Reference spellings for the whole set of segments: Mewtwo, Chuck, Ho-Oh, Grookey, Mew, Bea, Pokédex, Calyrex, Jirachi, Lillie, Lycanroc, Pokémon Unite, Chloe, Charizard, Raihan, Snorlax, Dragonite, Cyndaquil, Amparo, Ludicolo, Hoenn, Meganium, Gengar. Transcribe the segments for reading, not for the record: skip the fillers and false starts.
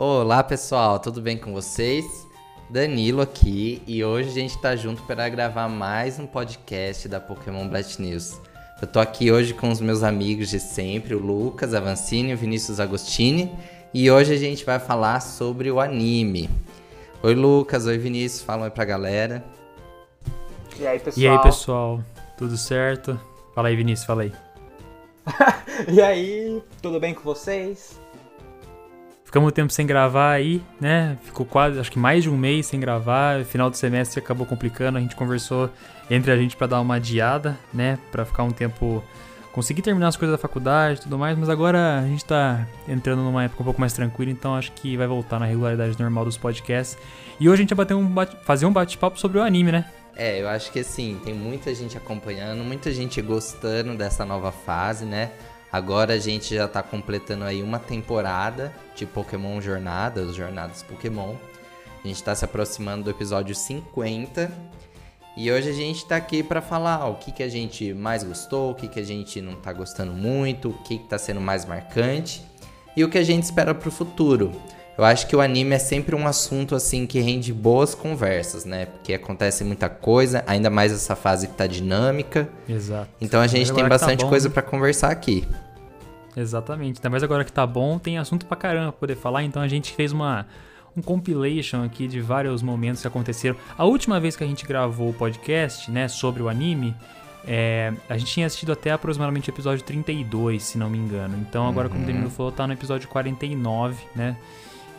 Olá pessoal, tudo bem com vocês? Danilo aqui e hoje a gente tá junto para gravar mais um podcast da Pokémon Black News. Eu tô aqui hoje com os meus amigos de sempre, o Lucas Avancini e o Vinícius Agostini, e hoje a gente vai falar sobre o anime. Oi Lucas, oi Vinícius, falam aí pra galera. E aí pessoal? E aí pessoal, tudo certo? Fala aí Vinícius, fala aí. E aí, tudo bem com vocês? Ficamos um tempo sem gravar aí, né? Ficou quase, acho que mais de um mês sem gravar. Final do semestre acabou complicando. A gente conversou entre a gente pra dar uma adiada, né? Pra ficar um tempo... Consegui terminar as coisas da faculdade e tudo mais. Mas agora a gente tá entrando numa época um pouco mais tranquila. Então acho que vai voltar na regularidade normal dos podcasts. E hoje a gente vai fazer um bate-papo sobre o anime, né? É, eu acho que assim, tem muita gente acompanhando, muita gente gostando dessa nova fase, né? Agora a gente já tá completando aí uma temporada de Pokémon Jornadas, Jornadas Pokémon. A gente tá se aproximando do episódio 50. E hoje a gente tá aqui pra falar o que a gente mais gostou, o que a gente não tá gostando muito, o que tá sendo mais marcante e o que a gente espera pro futuro. Eu acho que o anime é sempre um assunto assim que rende boas conversas, né? Porque acontece muita coisa, ainda mais essa fase que tá dinâmica. Exato. Então a gente tem bastante coisa pra conversar aqui. Exatamente, ainda mais agora que tá bom, tem assunto pra caramba pra poder falar, então a gente fez um compilation aqui de vários momentos que aconteceram. A última vez que a gente gravou o podcast, né, sobre o anime, a gente tinha assistido até aproximadamente o episódio 32, se não me engano. Então agora, como o Danilo falou, tá no episódio 49, né,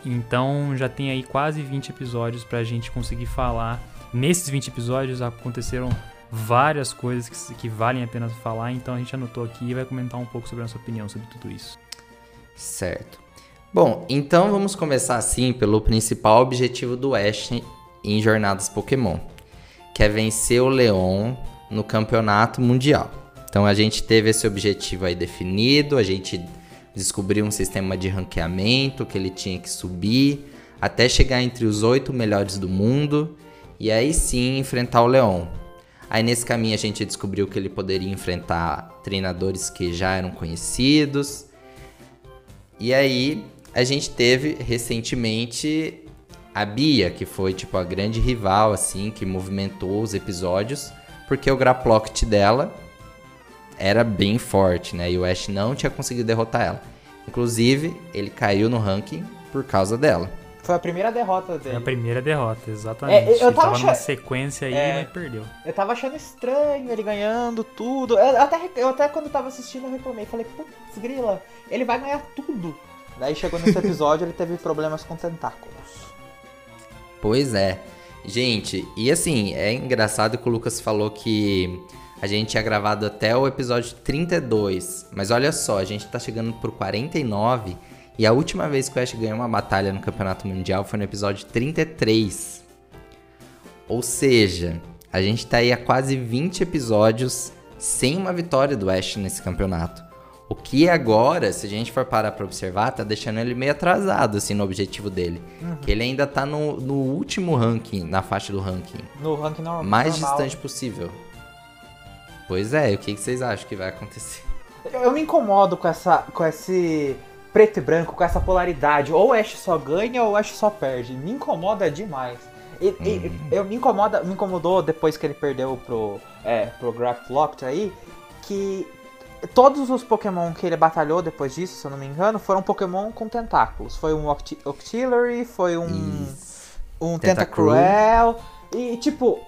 então já tem aí quase 20 episódios pra gente conseguir falar. Nesses 20 episódios aconteceram várias coisas que valem a pena falar, então a gente anotou aqui e vai comentar um pouco sobre a nossa opinião sobre tudo isso. Certo. Bom, então vamos começar assim pelo principal objetivo do Ash em Jornadas Pokémon, que é vencer o Leon no campeonato mundial. Então a gente teve esse objetivo aí definido, a gente descobriu um sistema de ranqueamento que ele tinha que subir até chegar entre os 8 melhores do mundo e aí sim enfrentar o Leon. Aí nesse caminho a gente descobriu que ele poderia enfrentar treinadores que já eram conhecidos. E aí a gente teve recentemente a Bea, que foi tipo a grande rival assim, que movimentou os episódios, porque o Graplocket dela era bem forte, né? E o Ash não tinha conseguido derrotar ela. Inclusive, ele caiu no ranking por causa dela. Foi a primeira derrota dele. Foi a primeira derrota, exatamente. Ele tava numa sequência aí, mas perdeu. Eu tava achando estranho ele ganhando tudo. Eu até quando eu tava assistindo, eu reclamei. Falei, putz, grila, ele vai ganhar tudo. Daí chegou nesse episódio, ele teve problemas com tentáculos. Pois é. Gente, e assim, é engraçado que o Lucas falou que a gente tinha gravado até o episódio 32. Mas olha só, a gente tá chegando pro 49... E a última vez que o Ash ganhou uma batalha no Campeonato Mundial foi no episódio 33. Ou seja, a gente tá aí há quase 20 episódios sem uma vitória do Ash nesse campeonato. O que agora, se a gente for parar pra observar, tá deixando ele meio atrasado, assim, no objetivo dele. Uhum. Que ele ainda tá no último ranking, na faixa do ranking. No ranking normal. Mais distante possível. Pois é, o que vocês acham que vai acontecer? Eu me incomodo com esse preto e branco, com essa polaridade. Ou o Ash só ganha ou o Ash só perde. Me incomoda demais. Me incomodou depois que ele perdeu pro Graplocket aí, que todos os Pokémon que ele batalhou depois disso, se eu não me engano, foram Pokémon com tentáculos. Foi um Octillery, foi um Tentacruel. E tipo,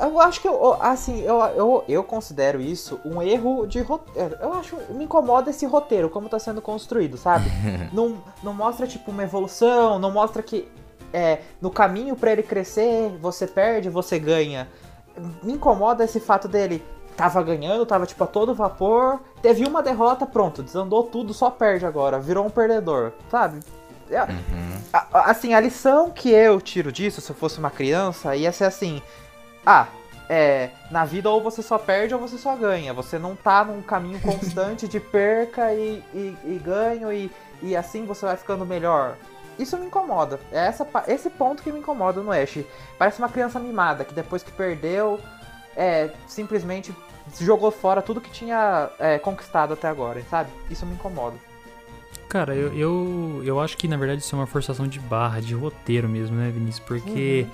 eu acho que, eu considero isso um erro de roteiro. Eu acho, me incomoda esse roteiro, como tá sendo construído, sabe? Não mostra, tipo, uma evolução, não mostra que no caminho pra ele crescer, você perde, você ganha. Me incomoda esse fato dele tava ganhando, tava, tipo, a todo vapor, teve uma derrota, pronto, desandou tudo, só perde agora, virou um perdedor, sabe? Assim, a lição que eu tiro disso, se eu fosse uma criança, ia ser assim... na vida ou você só perde ou você só ganha. Você não tá num caminho constante de perca e ganho e assim você vai ficando melhor. Isso me incomoda. É esse ponto que me incomoda no Ash. Parece uma criança mimada que depois que perdeu, simplesmente jogou fora tudo que tinha conquistado até agora, sabe? Isso me incomoda. Cara, eu acho que, na verdade, isso é uma forçação de barra, de roteiro mesmo, né, Vinícius? Porque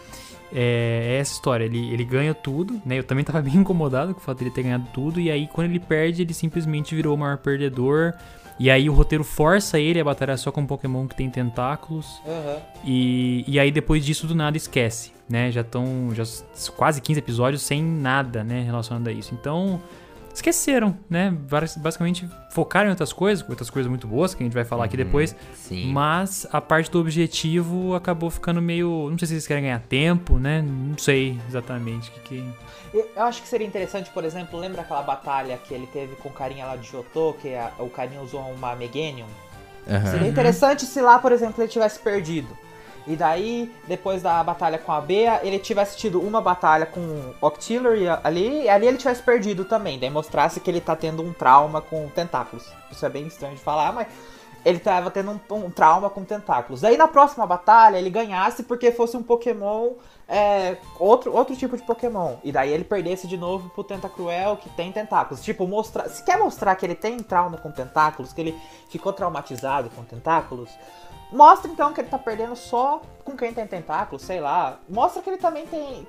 é essa história, ele ganha tudo, né? Eu também tava bem incomodado com o fato de ele ter ganhado tudo, e aí, quando ele perde, ele simplesmente virou o maior perdedor. E aí o roteiro força ele a batalhar só com um Pokémon que tem tentáculos. Uhum. E aí depois disso do nada esquece, né? Já estão quase 15 episódios sem nada, né, relacionado a isso. Então esqueceram, né? Basicamente focaram em outras coisas muito boas que a gente vai falar aqui depois. Sim. Mas a parte do objetivo acabou ficando meio... Não sei se eles querem ganhar tempo, né? Não sei exatamente o que... Eu acho que seria interessante, por exemplo, lembra aquela batalha que ele teve com o carinha lá de Johto, que o carinha usou uma Meganium? Uhum. Seria interessante se lá, por exemplo, ele tivesse perdido. E daí, depois da batalha com a Bea, ele tivesse tido uma batalha com o Octillery ali, e ali ele tivesse perdido também. Daí mostrasse que ele tá tendo um trauma com tentáculos. Isso é bem estranho de falar, mas ele tava tendo um trauma com tentáculos. Daí na próxima batalha ele ganhasse porque fosse um Pokémon, outro tipo de Pokémon. E daí ele perdesse de novo pro Tentacruel que tem tentáculos. Tipo, mostrar, se quer mostrar que ele tem trauma com tentáculos, que ele ficou traumatizado com tentáculos... Mostra, então, que ele tá perdendo só com quem tem tentáculo, sei lá. Mostra que ele também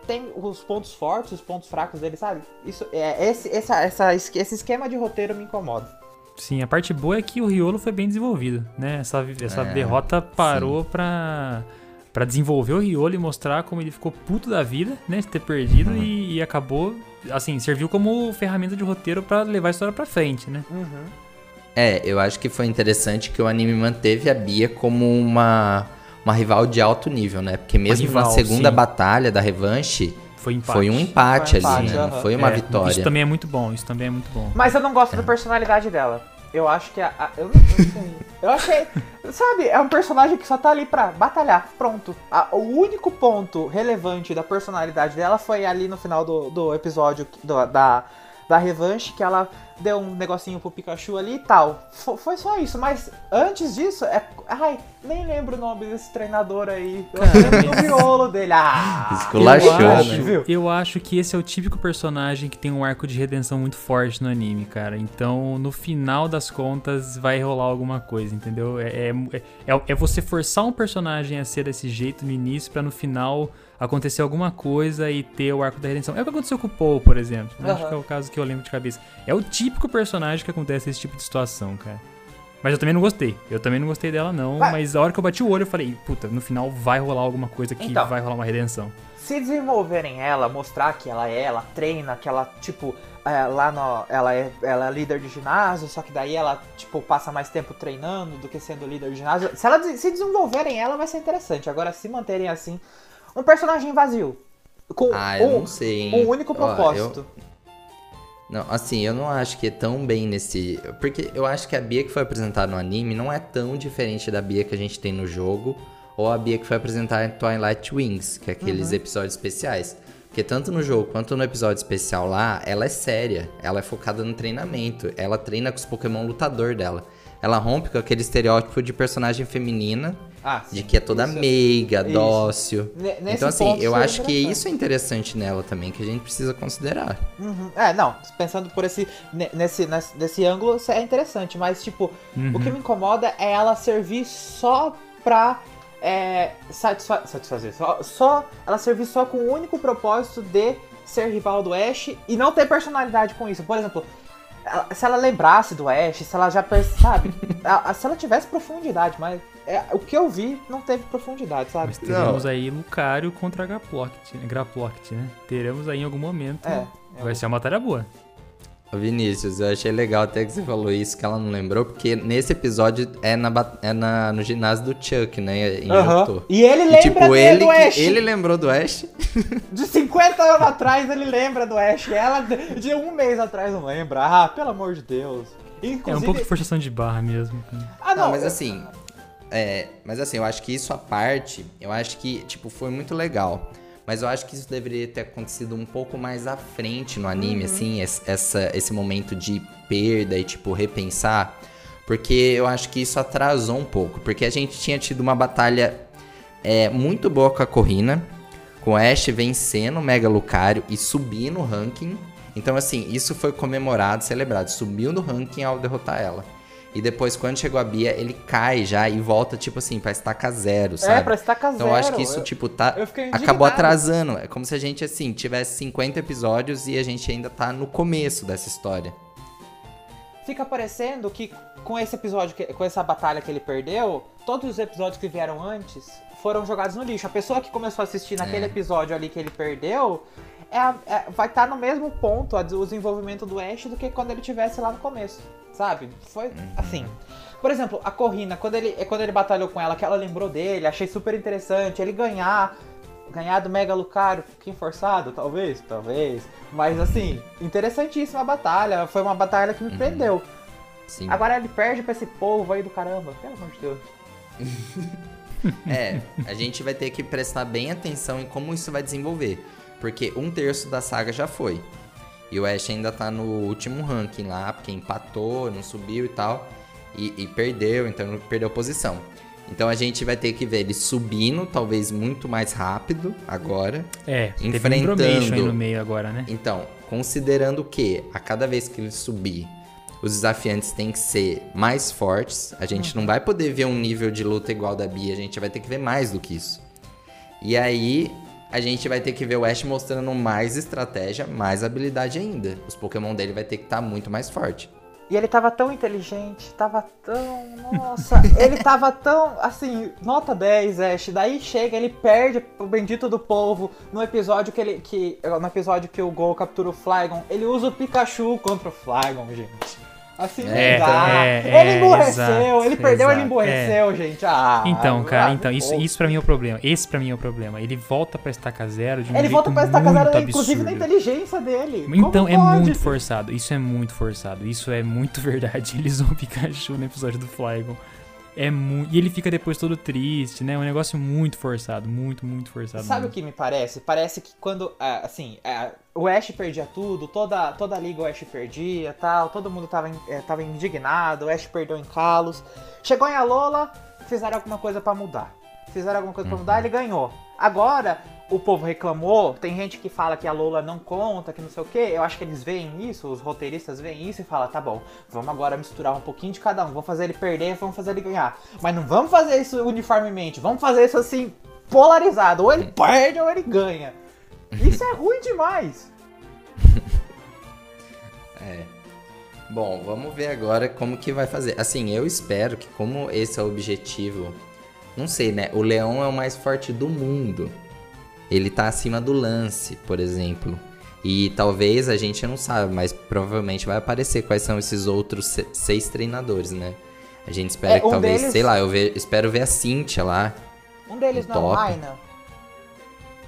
tem os pontos fortes, os pontos fracos dele, sabe? Isso, esse esquema de roteiro me incomoda. Sim, a parte boa é que o Riolo foi bem desenvolvido, né? Essa derrota parou pra desenvolver o Riolo e mostrar como ele ficou puto da vida, né? De ter perdido e acabou... Assim, serviu como ferramenta de roteiro pra levar a história pra frente, né? Uhum. É, eu acho que foi interessante que o anime manteve a Bea como uma rival de alto nível, né? Porque mesmo rival, na segunda batalha da revanche, foi um empate ali, né? Não foi uma vitória. Isso também é muito bom, isso também é muito bom. Mas eu não gosto da personalidade dela. Eu acho que eu achei, sabe, é um personagem que só tá ali pra batalhar, pronto. O único ponto relevante da personalidade dela foi ali no final do episódio da revanche, que ela deu um negocinho pro Pikachu ali e tal. Foi só isso, mas antes disso, ai, nem lembro o nome desse treinador aí. Eu lembro do Riolo dele. Esculachou, né? Eu acho que esse é o típico personagem que tem um arco de redenção muito forte no anime, cara. Então, no final das contas, vai rolar alguma coisa, entendeu? É você forçar um personagem a ser desse jeito no início pra no final... acontecer alguma coisa e ter o arco da redenção. É o que aconteceu com o Paul, por exemplo. Né? Uhum. Acho que é o caso que eu lembro de cabeça. É o típico personagem que acontece esse tipo de situação, cara. Mas eu também não gostei. Eu também não gostei dela, não. Mas a hora que eu bati o olho, eu falei, puta, no final vai rolar alguma coisa que então, vai rolar uma redenção. Se desenvolverem ela, mostrar que ela ela treina, que ela, tipo... ela é líder de ginásio, só que daí ela, tipo, passa mais tempo treinando do que sendo líder de ginásio. Se desenvolverem ela, vai ser interessante. Agora, se manterem assim... Um personagem vazio. Com eu não sei, um único propósito. Não, assim, eu não acho que é tão bem nesse... Porque eu acho que a Bea que foi apresentada no anime não é tão diferente da Bea que a gente tem no jogo, ou a Bea que foi apresentada em Twilight Wings, que é aqueles episódios especiais. Porque tanto no jogo quanto no episódio especial lá, ela é séria. Ela é focada no treinamento. Ela treina com os Pokémon lutador dela. Ela rompe com aquele estereótipo de personagem feminina, de que é toda meiga, dócil. Então, assim, eu acho que isso é interessante nela também, que a gente precisa considerar. Uhum. É, não, pensando por nesse ângulo, é interessante, mas, tipo, o que me incomoda é ela servir só pra satisfazer. Ela servir só com o único propósito de ser rival do Ash e não ter personalidade com isso. Por exemplo... Se ela lembrasse do Ash, se ela já percebe, se ela tivesse profundidade, mas o que eu vi não teve profundidade, sabe? Mas teremos aí Lucario contra Graploct, né? Teremos aí em algum momento, vai ser uma batalha boa. Vinícius, eu achei legal até que você falou isso, que ela não lembrou, porque nesse episódio no ginásio do Chuck, né, em Johto. E ele lembra do Ash. Ele lembrou do Ash. De 50 anos atrás ele lembra do Ash, ela de um mês atrás não lembra. Ah, pelo amor de Deus. Inclusive... É um pouco de forçação de barra mesmo. Não, mas assim, eu acho que isso à parte, eu acho que, tipo, foi muito legal. Mas eu acho que isso deveria ter acontecido um pouco mais à frente no anime, assim, esse momento de perda e, tipo, repensar. Porque eu acho que isso atrasou um pouco. Porque a gente tinha tido uma batalha muito boa com a Korrina, com o Ash vencendo o Mega Lucario e subindo o ranking. Então, assim, isso foi comemorado, celebrado. Subiu no ranking ao derrotar ela. E depois, quando chegou a Bea, ele cai já e volta, tipo assim, pra estaca zero, sabe? É, pra estaca zero. Então, eu acho que isso, tipo, tá... Acabou atrasando. É como se a gente, assim, tivesse 50 episódios e a gente ainda tá no começo dessa história. Fica parecendo que com esse episódio, com essa batalha que ele perdeu, todos os episódios que vieram antes foram jogados no lixo. A pessoa que começou a assistir naquele episódio ali que ele perdeu... vai estar no mesmo ponto o desenvolvimento do Ash do que quando ele estivesse lá no começo, sabe? Foi assim. Por exemplo, a Korrina, quando ele batalhou com ela, que ela lembrou dele, achei super interessante. Ele ganhar do Mega Lucario, que forçado, talvez. Mas assim, interessantíssima a batalha, foi uma batalha que me prendeu. Sim. Agora ele perde pra esse povo aí do caramba, pelo amor de Deus. A gente vai ter que prestar bem atenção em como isso vai desenvolver. Porque 1/3 da saga já foi. E o Ash ainda tá no último ranking lá, porque empatou, não subiu e tal. E perdeu, então perdeu posição. Então a gente vai ter que ver ele subindo, talvez muito mais rápido agora. Enfrentando... Teve um bromation aí no meio agora, né? Então, considerando que a cada vez que ele subir, os desafiantes têm que ser mais fortes. A gente não vai poder ver um nível de luta igual da Bea, a gente vai ter que ver mais do que isso. E aí... a gente vai ter que ver o Ash mostrando mais estratégia, mais habilidade ainda. Os Pokémon dele vai ter que estar muito mais forte. E ele tava tão inteligente, tava tão... Nossa, ele tava tão, assim, nota 10, Ash. Daí chega, ele perde o bendito do povo. No episódio que o Goh captura o Flygon, ele usa o Pikachu contra o Flygon, gente. Assim, ele emburreceu, ele emburreceu, gente. Então, cara, isso pra mim é o problema. Esse pra mim é o problema. Ele volta pra estaca zero de um jeito muito absurdo. Ele volta pra estaca zero, inclusive na inteligência dele. Então, é muito forçado. Isso é muito forçado. Isso é muito verdade. Eles vão Pikachu no episódio do Flygon. E ele fica depois todo triste, né? É um negócio muito forçado, muito forçado. Sabe o que me parece? Parece que quando, assim, o Ash perdia tudo, toda a liga o Ash perdia, tal, todo mundo tava indignado, o Ash perdeu em Kalos. Chegou em Alola, fizeram alguma coisa pra mudar. Ele ganhou. Agora, o povo reclamou, tem gente que fala que Alola não conta, que não sei o quê. Eu acho que eles veem isso, os roteiristas veem isso e falam, tá bom, vamos agora misturar um pouquinho de cada um, vamos fazer ele perder, vamos fazer ele ganhar. Mas não vamos fazer isso uniformemente, vamos fazer isso assim, polarizado, ou ele perde ou ele ganha. Isso é ruim demais. Bom, vamos ver agora como que vai fazer. Assim, eu espero que como esse é o objetivo... Não sei, né? O Leon é o mais forte do mundo. Ele tá acima do Lance, por exemplo. E talvez, a gente não sabe, mas provavelmente vai aparecer quais são esses outros 6 treinadores, né? A gente espera que talvez, deles... sei lá, espero ver a Cynthia lá. Um deles não top. É o Raina?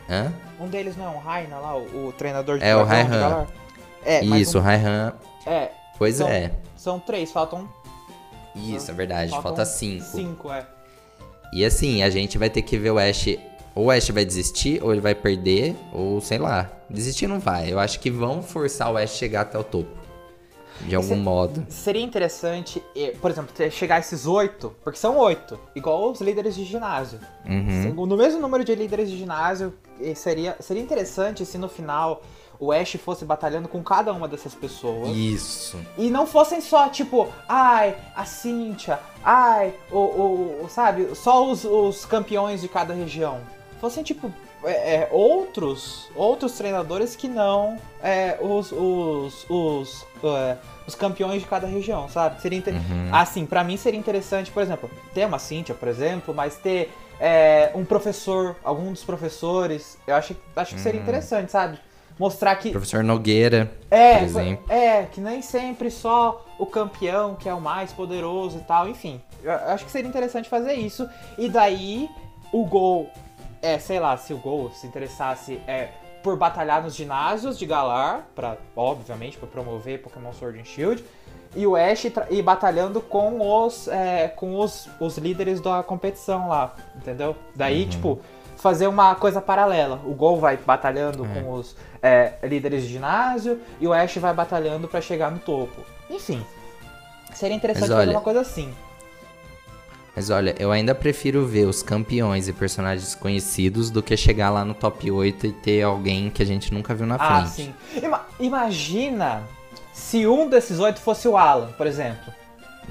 Hã? Um deles não é o Raina lá, o treinador de Galar? É, o Raihan. Isso, o Raihan. Pois é. São 3, faltam... Isso, é verdade, falta 5. 5, E assim, a gente vai ter que ver o Ash... Ou o Ash vai desistir, ou ele vai perder, ou sei lá. Desistir não vai. Eu acho que vão forçar o Ash a chegar até o topo. De algum modo. Seria interessante, por exemplo, chegar a esses 8. Porque são 8. Igual os líderes de ginásio. No mesmo número de líderes de ginásio, seria interessante se no final... o Ash fosse batalhando com cada uma dessas pessoas. Isso. E não fossem só, tipo, a Cynthia, sabe? Só os campeões de cada região. Fossem, tipo, outros treinadores que não os campeões de cada região, sabe? Seria assim, pra mim seria interessante, por exemplo, ter uma Cynthia, por exemplo, mas ter um professor, algum dos professores. Eu acho que seria interessante, sabe? Mostrar que... Professor Nogueira, por exemplo. Que nem sempre só o campeão que é o mais poderoso e tal. Enfim, eu acho que seria interessante fazer isso. E daí, o Goh... sei lá, se o Goh se interessasse por batalhar nos ginásios de Galar, obviamente, pra promover Pokémon Sword and Shield. E o Ash e batalhando com os líderes da competição lá, entendeu? Daí, tipo... fazer uma coisa paralela. O Goh vai batalhando com os líderes de ginásio e o Ash vai batalhando pra chegar no topo. Enfim, seria interessante fazer uma coisa assim. Mas olha, eu ainda prefiro ver os campeões e personagens conhecidos do que chegar lá no top 8 e ter alguém que a gente nunca viu na frente. Ah, sim. Imagina se um desses 8 fosse o Alan, por exemplo.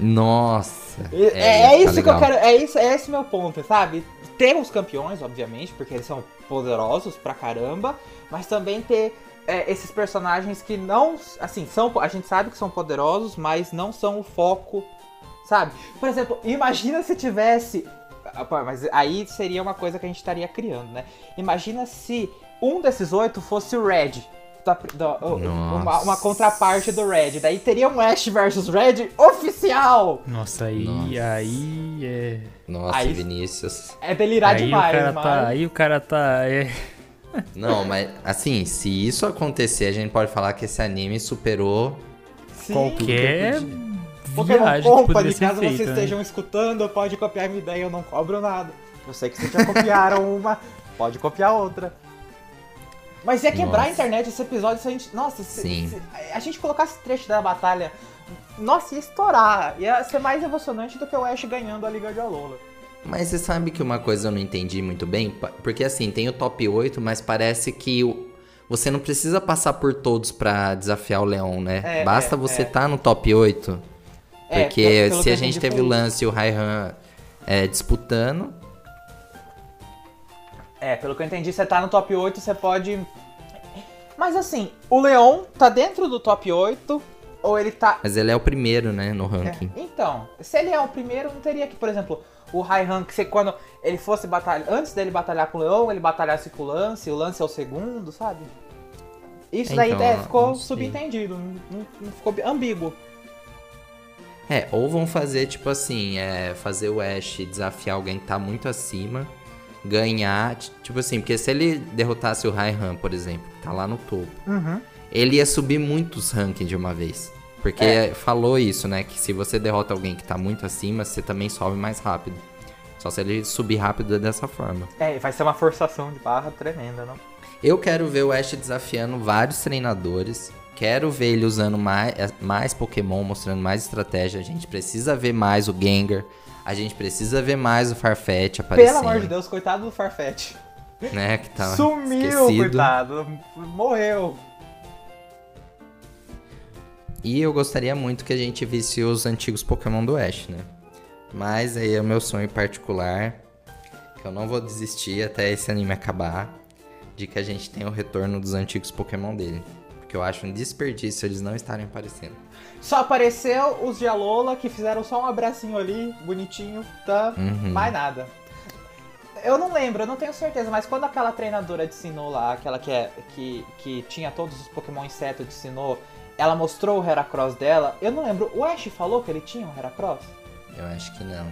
Nossa. É esse meu ponto, sabe? Ter os campeões, obviamente, porque eles são poderosos pra caramba, mas também ter esses personagens que não, assim, são, a gente sabe que são poderosos, mas não são o foco, sabe? Por exemplo, imagina se tivesse, mas aí seria uma coisa que a gente estaria criando, né? Imagina se um desses 8 fosse o Red. Uma contraparte do Red. Daí teria um Ash versus Red oficial! Nossa, aí é... Nossa, aí, Vinícius. É delirar aí demais, mano. Aí o cara tá... Não, mas assim, se isso acontecer, a gente pode falar que esse anime superou... Sim, qualquer viagem Pokémon Company, que caso vocês estejam escutando, pode copiar minha ideia, eu não cobro nada. Eu sei que vocês já copiaram uma, pode copiar outra. Mas ia quebrar a internet esse episódio se a gente... Nossa, se a gente colocasse trecho da batalha... Nossa, ia estourar. Ia ser mais emocionante do que o Ash ganhando a Liga de Alola. Mas você sabe que uma coisa eu não entendi muito bem? Porque assim, tem o top 8, mas parece que você não precisa passar por todos pra desafiar o Leon, né? Basta você estar no top 8. Porque se a gente teve o Lance e o Raihan disputando... Pelo que eu entendi, você tá no top 8, você pode... Mas assim, o Leon tá dentro do top 8, ou ele tá... Mas ele é o primeiro, né, no ranking. Então, se ele é o primeiro, não teria que, por exemplo, o Raihan, que quando ele fosse batalhar... Antes dele batalhar com o Leon, ele batalhasse com o Lance é o segundo, sabe? Isso então, daí ficou subentendido, não ficou ambíguo. Ou vão fazer, tipo assim, fazer o Ash desafiar alguém que tá muito acima... Ganhar, tipo assim, porque se ele derrotasse o Raihan, por exemplo, que tá lá no topo, ele ia subir muitos rankings de uma vez. Porque falou isso, né? Que se você derrota alguém que tá muito acima, você também sobe mais rápido. Só se ele subir rápido dessa forma. Vai ser uma forçação de barra tremenda, não? Eu quero ver o Ash desafiando vários treinadores. Quero ver ele usando mais Pokémon, mostrando mais estratégia. A gente precisa ver mais o Gengar. A gente precisa ver mais o Farfetch aparecendo. Pelo amor de Deus, coitado do Farfetch. Né, que tá sumiu, esquecido. Coitado. Morreu. E eu gostaria muito que a gente visse os antigos Pokémon do Ash, né? Mas aí é o meu sonho particular, que eu não vou desistir até esse anime acabar, de que a gente tenha o retorno dos antigos Pokémon dele. Porque eu acho um desperdício eles não estarem aparecendo. Só apareceu os de Alola, que fizeram só um abracinho ali, bonitinho, tá? Mais nada. Eu não lembro, eu não tenho certeza, mas quando aquela treinadora de Sinnoh lá, aquela que tinha todos os Pokémon inseto de Sinnoh, ela mostrou o Heracross dela, eu não lembro, o Ash falou que ele tinha um Heracross? Eu acho que não.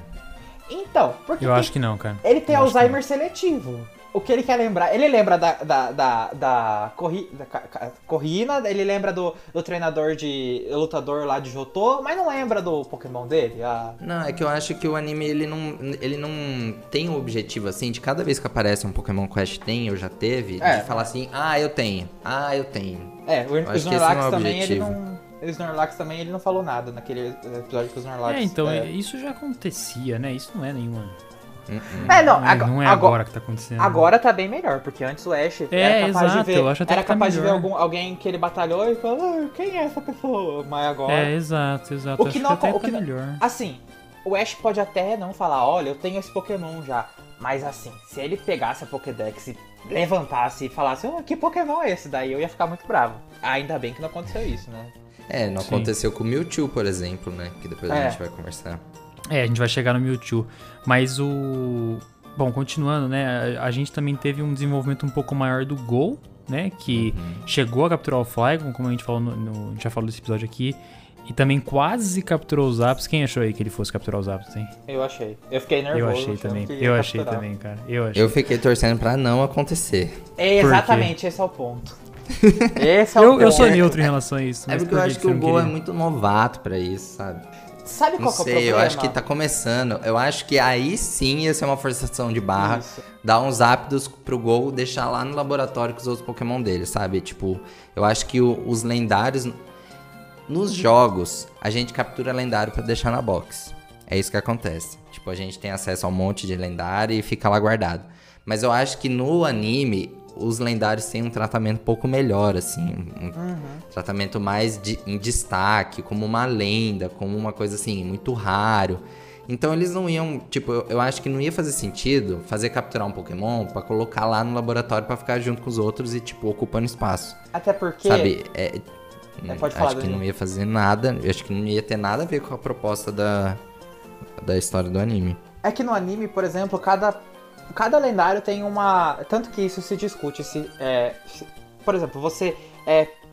Então, porque... Eu acho que não, cara. Ele tem Alzheimer seletivo. O que ele quer lembrar? Ele lembra da Korrina, ele lembra do treinador de lutador lá de Johto, mas não lembra do Pokémon dele. Não, é que eu acho que o anime ele não tem o objetivo assim, de cada vez que aparece um Pokémon Quest tem, ou já teve, de falar assim, eu tenho. O Snorlax também, ele não falou nada naquele episódio que o Snorlax... Isso já acontecia, né? Isso não é nenhuma... Não é agora que tá acontecendo. Agora tá bem melhor, porque antes o Ash era capaz de ver, alguém que ele batalhou e falou, quem é essa pessoa? Mas agora... Exato. Melhor. Assim, o Ash pode até não falar, olha, eu tenho esse Pokémon já. Mas assim, se ele pegasse a Pokédex e levantasse e falasse, que Pokémon é esse? Daí eu ia ficar muito bravo. Ainda bem que não aconteceu isso, né? Não aconteceu com o Mewtwo, por exemplo, né? Que depois a gente vai conversar. A gente vai chegar no Mewtwo, mas o... Bom, continuando, né, a gente também teve um desenvolvimento um pouco maior do Goh, né, que chegou a capturar o Flygon, como a gente falou a gente já falou desse episódio aqui, e também quase capturou os Zapdos. Quem achou aí que ele fosse capturar os Zapdos, hein? Eu achei. Eu fiquei nervoso. Eu achei também, cara. Eu fiquei torcendo pra não acontecer. Exatamente, esse é o ponto. Eu sou neutro em relação a isso. Mas porque eu acho que o Goh é muito novato pra isso, sabe? Sabe qual que é o problema? Eu acho que tá começando. Eu acho que aí sim ia ser uma forçação de barra. Isso. Dar uns ápidos pro Goh, deixar lá no laboratório com os outros Pokémon dele, sabe? Tipo, eu acho que os lendários... Nos jogos, a gente captura lendário pra deixar na box. É isso que acontece. Tipo, a gente tem acesso a um monte de lendário e fica lá guardado. Mas eu acho que no anime, os lendários têm um tratamento um pouco melhor, assim. Tratamento mais em destaque, como uma lenda, como uma coisa, assim, muito raro. Então eles não iam, tipo, eu acho que não ia fazer sentido fazer capturar um Pokémon pra colocar lá no laboratório pra ficar junto com os outros e, tipo, ocupando espaço. Até porque... Sabe, pode falar, acho que não ia fazer nada, eu acho que não ia ter nada a ver com a proposta da história do anime. É que no anime, por exemplo, cada lendário tem uma... Tanto que isso se discute, por exemplo, você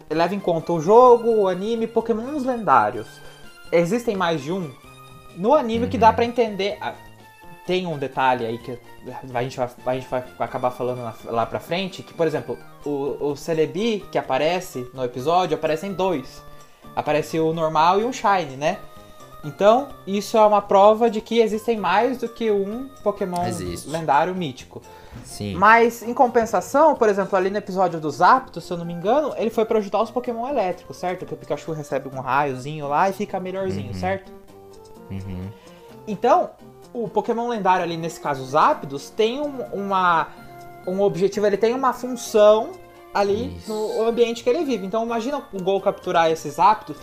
leva em conta o jogo, o anime, Pokémons lendários. Existem mais de um? No anime que dá pra entender, tem um detalhe aí que a gente vai acabar falando lá pra frente, que, por exemplo, o Celebi que aparece no episódio, aparecem dois. Aparece o normal e o Shiny, né? Então, isso é uma prova de que existem mais do que um Pokémon lendário mítico. Sim. Mas, em compensação, por exemplo, ali no episódio do Zapdos, se eu não me engano, ele foi pra ajudar os Pokémon elétricos, certo? Que o Pikachu recebe um raiozinho lá e fica melhorzinho, certo? Então, o Pokémon lendário ali, nesse caso o Zapdos, tem um objetivo, ele tem uma função ali no ambiente que ele vive. Então imagina o Goh capturar esses Zapdos,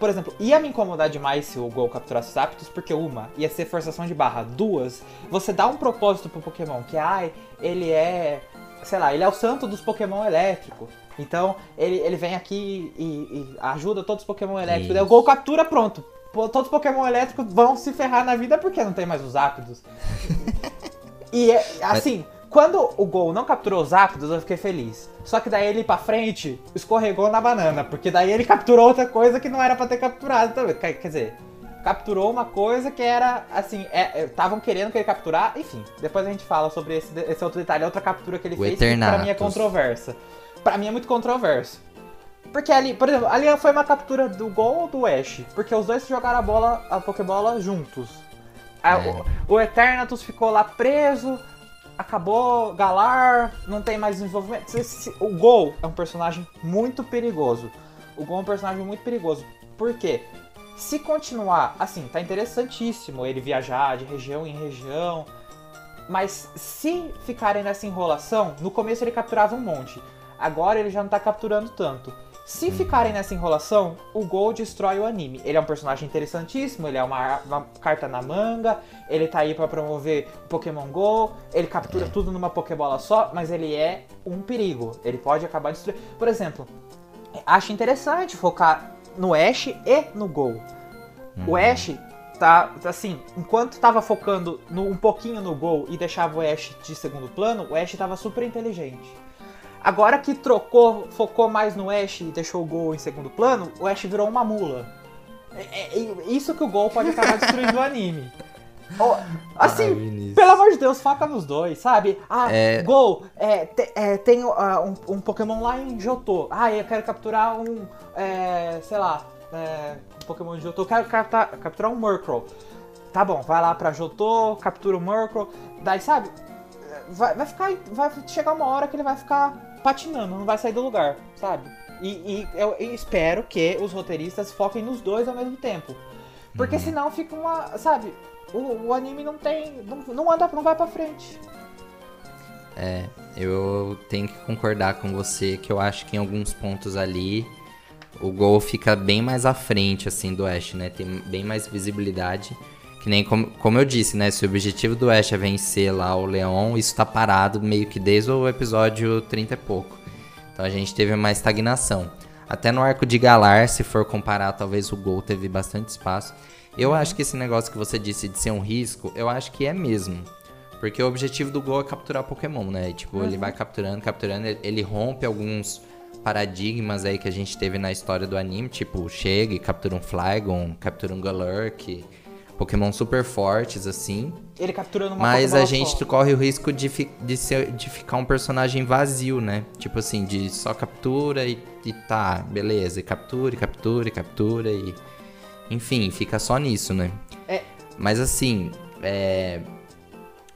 por exemplo, ia me incomodar demais se o Goh capturasse os Zapdos, porque uma, ia ser forçação de barra, duas, você dá um propósito pro Pokémon, que ele é, sei lá, ele é o santo dos Pokémon elétricos. Então ele vem aqui e ajuda todos os Pokémon elétricos, daí o Goh captura, pronto. Todos os Pokémon elétricos vão se ferrar na vida porque não tem mais os Zapdos. E, assim, quando o Goh não capturou os Zapdos, eu fiquei feliz. Só que daí ele ir pra frente, escorregou na banana. Porque daí ele capturou outra coisa que não era pra ter capturado também. Quer dizer, capturou uma coisa que era, assim, estavam querendo que ele capturar. Enfim, depois a gente fala sobre esse outro detalhe, outra captura que ele fez, que pra mim é controversa. Pra mim é muito controverso. Porque ali, por exemplo, ali foi uma captura do Goh ou do Ash? Porque os dois jogaram a Pokébola juntos. O Eternatus ficou lá preso, acabou, Galar, não tem mais desenvolvimento. O Goh é um personagem muito perigoso. O Goh é um personagem muito perigoso. Por quê? Se continuar, assim, tá interessantíssimo ele viajar de região em região. Mas se ficarem nessa enrolação, no começo ele capturava um monte. Agora ele já não tá capturando tanto. Se ficarem nessa enrolação, o Goh destrói o anime. Ele é um personagem interessantíssimo, ele é uma carta na manga, ele tá aí pra promover Pokémon Goh, ele captura tudo numa Pokébola só, mas ele é um perigo. Ele pode acabar destruindo. Por exemplo, acho interessante focar no Ash e no Goh. O Ash, tá assim, enquanto tava focando um pouquinho no Goh e deixava o Ash de segundo plano, o Ash tava super inteligente. Agora que focou mais no Ash e deixou o Goh em segundo plano, o Ash virou uma mula. É isso que o Goh pode acabar destruindo o anime. Assim, pelo amor de Deus, foca nos dois, sabe? Goh, tem um Pokémon lá em Johto. Eu quero capturar um Pokémon de Johto. Eu quero capturar um Murkrow. Tá bom, vai lá pra Johto, captura o Murkrow. Daí, sabe, vai chegar uma hora que ele vai ficar patinando, não vai sair do lugar, sabe? E eu espero que os roteiristas foquem nos dois ao mesmo tempo. Porque senão fica uma, sabe, o anime não tem, não anda, não vai pra frente. Eu tenho que concordar com você que eu acho que em alguns pontos ali o Goh fica bem mais à frente, assim, do Ash, né? Tem bem mais visibilidade. Que nem como eu disse, né? Se o objetivo do Ash é vencer lá o Leon, isso tá parado meio que desde o episódio 30 e pouco. Então a gente teve uma estagnação. Até no arco de Galar, se for comparar, talvez o Goh teve bastante espaço. Eu acho que esse negócio que você disse de ser um risco, eu acho que é mesmo. Porque o objetivo do Goh é capturar Pokémon, né? E, tipo, ele vai capturando, ele rompe alguns paradigmas aí que a gente teve na história do anime. Tipo, chega e captura um Flygon, captura um Galar, que... Pokémon super fortes, assim. Ele capturando uma Mas a gente só. Corre o risco de ficar um personagem vazio, né? Tipo assim, de só captura e tá, beleza. E captura e... Enfim, fica só nisso, né? Mas assim,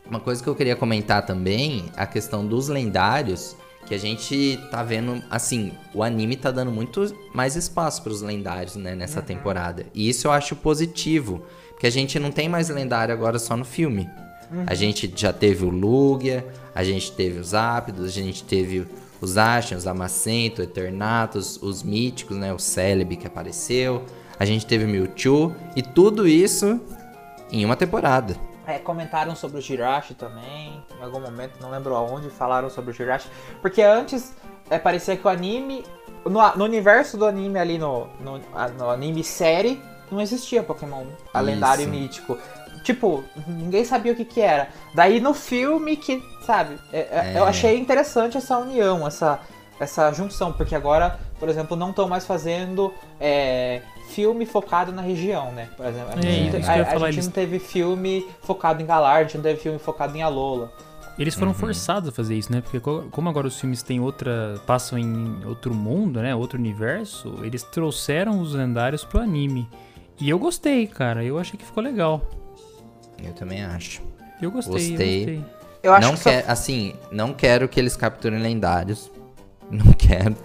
uma coisa que eu queria comentar também, a questão dos lendários, que a gente tá vendo, assim, o anime tá dando muito mais espaço pros lendários, né? Nessa temporada. E isso eu acho positivo. Porque a gente não tem mais lendário agora só no filme. Uhum. A gente já teve o Lugia, a gente teve os Zapdos, a gente teve os Ashen, os Zamazenta, o Eternatus, os míticos, né? O Celebi que apareceu. A gente teve o Mewtwo e tudo isso em uma temporada. É, comentaram sobre o Jirachi também, em algum momento, não lembro aonde, falaram sobre o Jirachi. Porque antes parecia que o anime, no universo do anime ali, no anime série, não existia Pokémon lendário e mítico. Tipo, ninguém sabia o que era. Daí no filme que, sabe, eu achei interessante essa união, essa junção. Porque agora, por exemplo, não estão mais fazendo... filme focado na região, né? Por exemplo, a gente não teve filme focado em Galar, a gente não teve filme focado em Alola. Eles foram forçados a fazer isso, né? Porque como agora os filmes têm passam em outro mundo, né? Outro universo, eles trouxeram os lendários pro anime. E eu gostei, cara. Eu achei que ficou legal. Eu também acho. Eu gostei. Eu acho não que assim, não quero que eles capturem lendários. Não quero.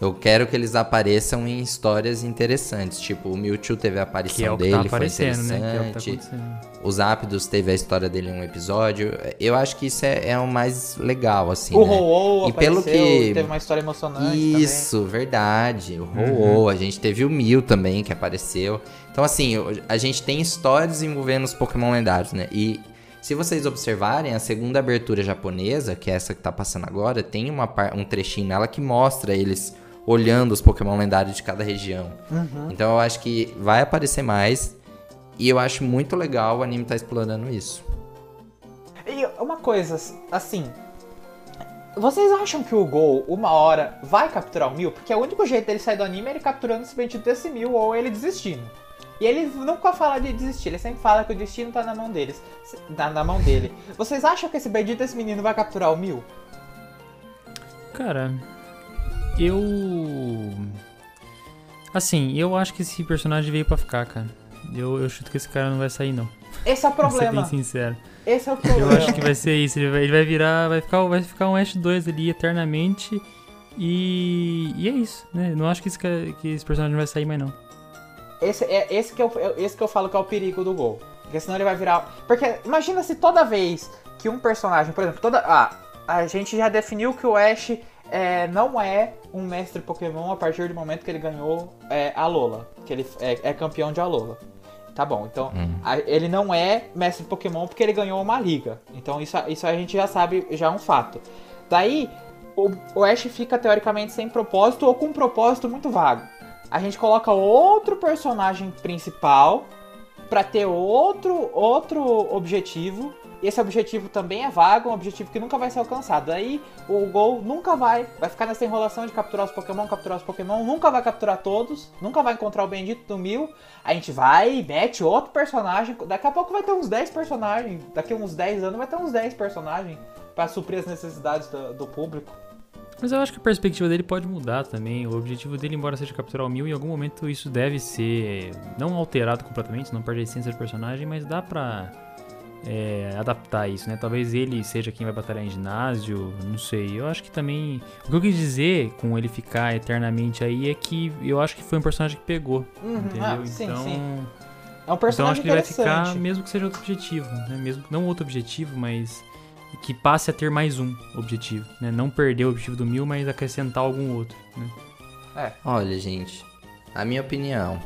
Eu quero que eles apareçam em histórias interessantes. Tipo, o Mewtwo teve a aparição dele, foi interessante. Né? O Zapdos teve a história dele em um episódio. Eu acho que isso é o mais legal, assim, né? O Ho-Oh apareceu, teve uma história emocionante isso, também. Verdade. O Ho-Oh, a gente teve o Mew também, que apareceu. Então, assim, a gente tem histórias envolvendo os Pokémon lendários, né? E... se vocês observarem, a segunda abertura japonesa, que é essa que tá passando agora, tem um trechinho nela que mostra eles olhando os Pokémon lendários de cada região. Uhum. Então eu acho que vai aparecer mais e eu acho muito legal o anime tá explorando isso. E uma coisa, assim, vocês acham que o Goh, uma hora, vai capturar o Mew? Porque o único jeito dele sair do anime é ele capturando esse bendito desse Mew ou ele desistindo. E ele nunca fala de desistir, ele sempre fala que o destino tá na mão deles. Na mão dele. Vocês acham que esse bendito, esse menino, vai capturar o Mew? Cara, assim, eu acho que esse personagem veio pra ficar, cara. Eu chuto que esse cara não vai sair, não. Esse é o problema. Vou ser bem sincero. Esse é o problema. Eu acho que vai ser isso, ele vai virar, vai ficar um Ash 2 ali eternamente. E é isso, né? Eu não acho que esse personagem não vai sair mais, não. Esse que eu falo que é o perigo do Goh. Porque senão ele vai virar... Porque imagina se toda vez que um personagem... Por exemplo, a gente já definiu que o Ash não é um mestre Pokémon a partir do momento que ele ganhou Alola. Que ele é campeão de Alola. Tá bom, então ele não é mestre Pokémon porque ele ganhou uma liga. Então isso a gente já sabe, já é um fato. Daí o Ash fica teoricamente sem propósito ou com um propósito muito vago. A gente coloca outro personagem principal pra ter outro objetivo. Esse objetivo também é vago, um objetivo que nunca vai ser alcançado. Aí o Goh nunca vai ficar nessa enrolação de capturar os Pokémon, nunca vai capturar todos, nunca vai encontrar o bendito do Mew. A gente vai e mete outro personagem, daqui a pouco vai ter uns 10 personagens, daqui a uns 10 anos vai ter uns 10 personagens pra suprir as necessidades do público. Mas eu acho que a perspectiva dele pode mudar também. O objetivo dele, embora seja capturar o Mew, em algum momento isso deve ser não alterado completamente, não perde a essência do personagem, mas dá pra adaptar isso, né? Talvez ele seja quem vai batalhar em ginásio, não sei. Eu acho que também... O que eu quis dizer com ele ficar eternamente aí é que eu acho que foi um personagem que pegou, entendeu? Sim, então... sim. É um personagem então acho que ele vai ficar, mesmo que seja outro objetivo, né? Mesmo não outro objetivo, mas... que passe a ter mais um objetivo, né? Não perder o objetivo do Mew, mas acrescentar algum outro, né? Olha, gente, a minha opinião,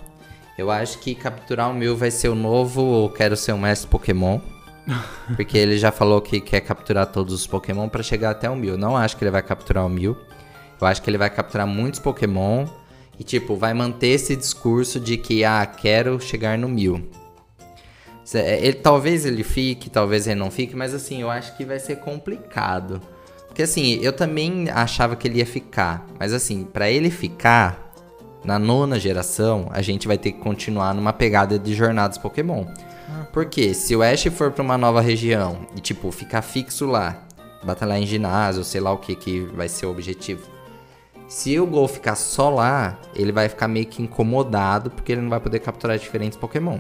eu acho que capturar o Mew vai ser o novo Quero Ser um Mestre Pokémon, porque ele já falou que quer capturar todos os Pokémon pra chegar até o Mew. Não acho que ele vai capturar o Mew, eu acho que ele vai capturar muitos Pokémon e, tipo, vai manter esse discurso de que, quero chegar no Mew. Talvez ele fique, talvez ele não fique, mas assim, eu acho que vai ser complicado. Porque assim, eu também achava que ele ia ficar, mas assim, pra ele ficar na nona geração, a gente vai ter que continuar numa pegada de Jornadas Pokémon. Porque se o Ash for pra uma nova região e tipo, ficar fixo lá, batalhar em ginásio, sei lá o que vai ser o objetivo. Se o Goh ficar só lá, ele vai ficar meio que incomodado, porque ele não vai poder capturar diferentes Pokémon,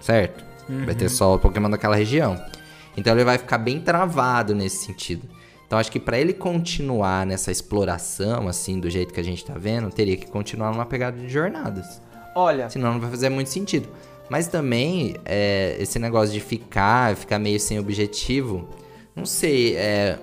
certo? Vai ter só o Pokémon daquela região. Então ele vai ficar bem travado nesse sentido. Então acho que pra ele continuar nessa exploração, assim, do jeito que a gente tá vendo, teria que continuar numa pegada de Jornadas. Olha... senão não vai fazer muito sentido. Mas também, esse negócio de ficar meio sem objetivo... Não sei,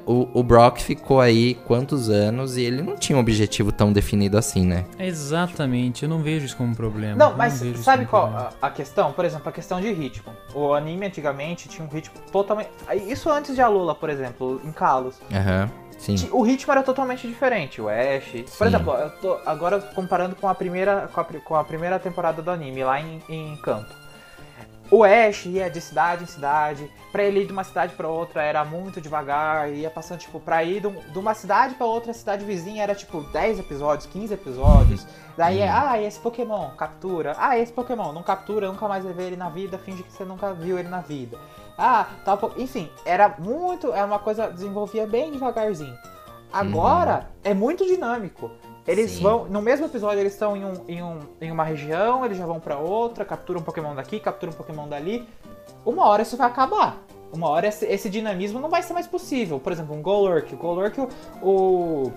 o Brock ficou aí quantos anos e ele não tinha um objetivo tão definido assim, né? Exatamente, eu não vejo isso como um problema. Não, mas sabe qual a questão? Por exemplo, a questão de ritmo. O anime antigamente tinha um ritmo totalmente... Isso antes de Alola, por exemplo, em Kalos. Aham, sim. O ritmo era totalmente diferente, o Ash... Por exemplo, eu tô agora comparando com a primeira temporada do anime, lá em Kanto. O Ash ia de cidade em cidade, pra ele ir de uma cidade pra outra era muito devagar, ia passando, tipo, pra ir de uma cidade pra outra cidade vizinha era, tipo, 10 episódios, 15 episódios. Daí, esse Pokémon, captura. Ah, esse Pokémon, não captura, nunca mais vai ver ele na vida, finge que você nunca viu ele na vida. Ah, tal, enfim, era uma coisa, desenvolvia bem devagarzinho. Agora, é muito dinâmico. Eles vão, no mesmo episódio, eles estão em uma região, eles já vão pra outra, capturam um Pokémon daqui, capturam um Pokémon dali. Uma hora isso vai acabar. Uma hora esse dinamismo não vai ser mais possível. Por exemplo, um Golurk. O Golurk, o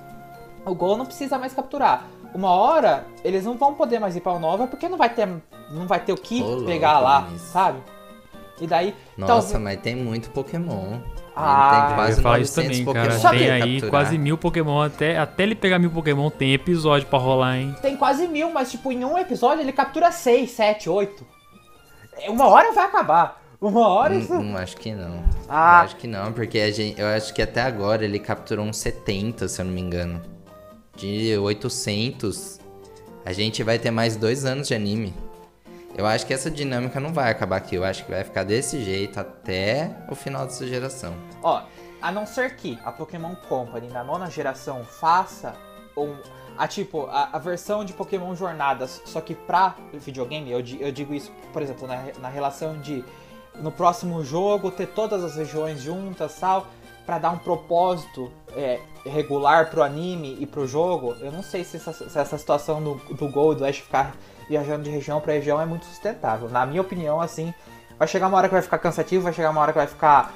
Goh não precisa mais capturar. Uma hora, eles não vão poder mais ir pra Unova porque não vai ter o que pegar lá, sabe? E daí... Nossa, então... mas tem muito Pokémon. Tem quase 900 também, Pokémon. Cara, tem aí capturar. Quase 1000 Pokémon. Até ele pegar 1000 Pokémon tem episódio pra rolar, hein? Tem quase 1000, mas tipo, em um episódio ele captura 6, 7, 8. Uma hora vai acabar. Uma hora isso... acho que não. Acho que não, porque eu acho que até agora ele capturou uns 70, se eu não me engano. De 800. A gente vai ter mais 2 anos de anime. Eu acho que essa dinâmica não vai acabar aqui. Eu acho que vai ficar desse jeito até o final dessa geração. Ó, a não ser que a Pokémon Company na 9ª geração faça a versão de Pokémon Jornadas, só que pra videogame, eu digo isso, por exemplo, na relação de no próximo jogo ter todas as regiões juntas, tal, pra dar um propósito regular pro anime e pro jogo. Eu não sei se essa situação do Goh e do Ash ficar viajando de região pra região é muito sustentável. Na minha opinião, assim, vai chegar uma hora que vai ficar cansativo, vai chegar uma hora que vai ficar...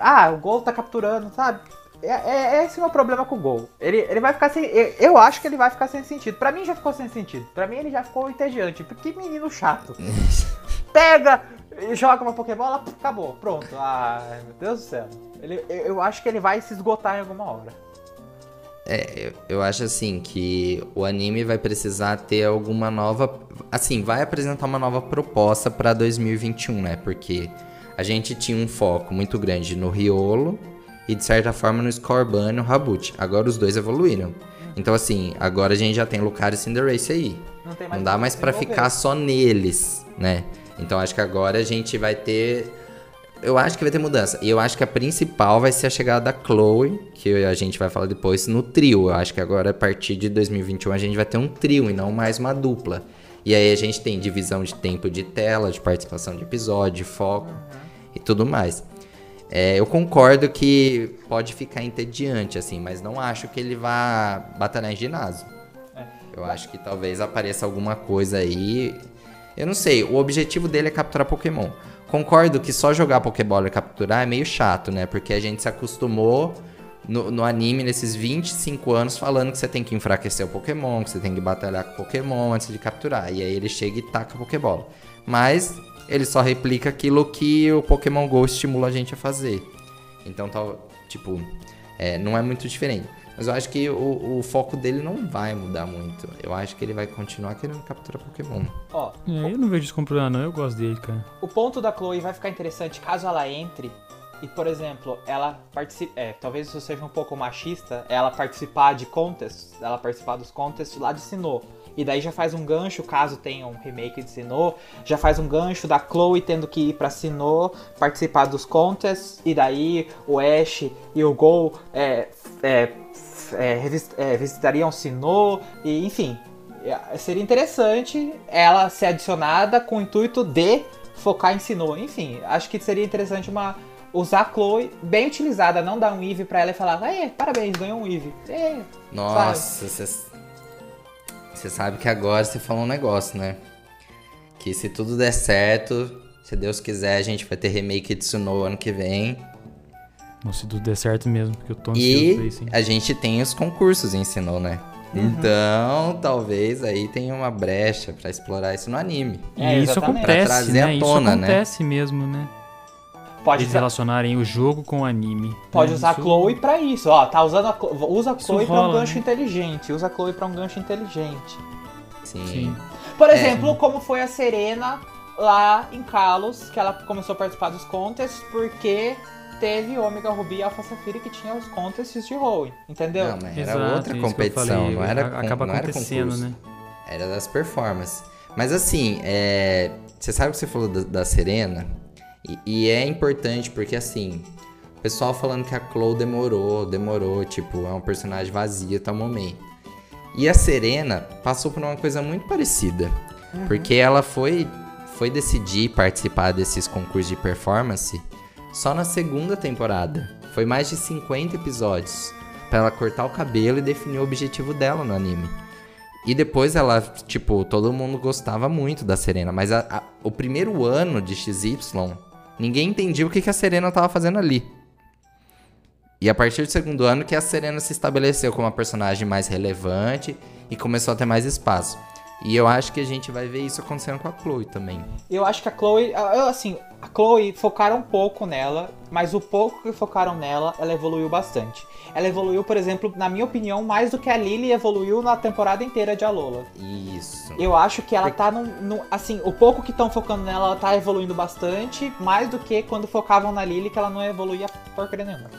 Ah, o Goh tá capturando, sabe? Esse é o meu problema com o Goh. Ele vai ficar sem... Eu acho que ele vai ficar sem sentido. Pra mim já ficou sem sentido. Pra mim ele já ficou entediante. Que menino chato. Pega, joga uma Pokébola, acabou, pronto. Ai, meu Deus do céu. Eu acho que ele vai se esgotar em alguma hora. Eu acho assim que o anime vai precisar ter alguma nova... Assim, vai apresentar uma nova proposta pra 2021, né? Porque a gente tinha um foco muito grande no Riolo e, de certa forma, no Scorbunny e no Raboot. Agora os dois evoluíram. Então, assim, agora a gente já tem Lucario e Cinderace aí. Não dá mais pra ficar só neles, né? Então, acho que agora a gente vai ter... Eu acho que vai ter mudança. E eu acho que a principal vai ser a chegada da Chloe, que a gente vai falar depois, no trio. Eu acho que agora, a partir de 2021, a gente vai ter um trio e não mais uma dupla. E aí a gente tem divisão de tempo de tela, de participação de episódio, de foco e tudo mais. Eu concordo que pode ficar entediante, assim, mas não acho que ele vá batalhar em ginásio. Eu acho que talvez apareça alguma coisa aí... Eu não sei, o objetivo dele é capturar Pokémon. Concordo que só jogar Pokébola e capturar é meio chato, né? Porque a gente se acostumou no anime, nesses 25 anos, falando que você tem que enfraquecer o Pokémon, que você tem que batalhar com o Pokémon antes de capturar. E aí ele chega e taca a Pokébola. Mas ele só replica aquilo que o Pokémon GO estimula a gente a fazer. Então, não é muito diferente. Mas eu acho que o foco dele não vai mudar muito. Eu acho que ele vai continuar querendo capturar Pokémon. Eu não vejo isso como problema, não. Eu gosto dele, cara. O ponto da Chloe vai ficar interessante caso ela entre e, por exemplo, ela participe... talvez isso seja um pouco machista, ela participar de contests, ela participar dos contests lá de Sinnoh. E daí já faz um gancho, caso tenha um remake de Sinnoh, já faz um gancho da Chloe tendo que ir pra Sinnoh, participar dos contests, e daí o Ash e o Goh visitariam Sinnoh, e enfim, seria interessante ela ser adicionada com o intuito de focar em Sinnoh. Enfim, acho que seria interessante usar a Chloe bem utilizada, não dar um Eevee pra ela e falar, parabéns, ganhou um Eevee. Nossa, você sabe que agora você falou um negócio, né? Que se tudo der certo, se Deus quiser, a gente vai ter remake de Sinnoh ano que vem. Não, se tudo der certo mesmo, porque eu tô ansioso pra isso, hein? A gente tem os concursos em Sinnoh, né? Então, talvez aí tenha uma brecha pra explorar isso no anime. É, isso acontece, pra trazer à tona, isso acontece mesmo, né? Pode relacionarem o jogo com o anime. Pode usar a Chloe pra isso. Ó, tá usando a Chloe. Usa a Chloe pra um gancho inteligente. Usa a Chloe pra um gancho inteligente. Sim. Sim. Por exemplo, como foi a Serena lá em Kalos, que ela começou a participar dos contests, porque teve Ômega, Rubi e Alpha Safira, que tinha os contests de Hoenn, entendeu? Não, mas era outra competição, não era concurso, né? Era das performances. Mas assim, você sabe que você falou da Serena? E é importante porque, assim, o pessoal falando que a Chloe demorou, tipo, é um personagem vazio até o momento. E a Serena passou por uma coisa muito parecida, porque ela foi decidir participar desses concursos de performance só na segunda temporada. Foi mais de 50 episódios pra ela cortar o cabelo e definir o objetivo dela no anime. E depois ela, tipo, todo mundo gostava muito da Serena, mas o primeiro ano de XY, ninguém entendia o que a Serena tava fazendo ali. E a partir do segundo ano que a Serena se estabeleceu como uma personagem mais relevante e começou a ter mais espaço. E eu acho que a gente vai ver isso acontecendo com a Chloe também. Eu acho que a Chloe, assim, a Chloe focaram um pouco nela, mas o pouco que focaram nela, ela evoluiu bastante. Ela evoluiu, por exemplo, na minha opinião, mais do que a Lillie evoluiu na temporada inteira de Alola. Isso. Eu acho que ela tá assim, o pouco que estão focando nela, ela tá evoluindo bastante, mais do que quando focavam na Lillie, que ela não evoluía porcaria nenhuma.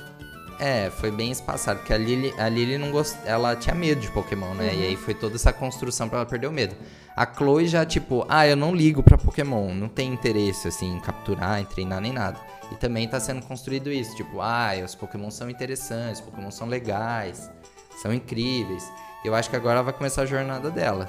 É, foi bem espaçado, porque a Lillie não ela tinha medo de Pokémon, né? E aí foi toda essa construção pra ela perder o medo. A Chloe já, tipo, eu não ligo pra Pokémon, não tem interesse, assim, em capturar, em treinar, nem nada. E também tá sendo construído isso, tipo, os Pokémon são interessantes, os Pokémon são legais, são incríveis. Eu acho que agora ela vai começar a jornada dela.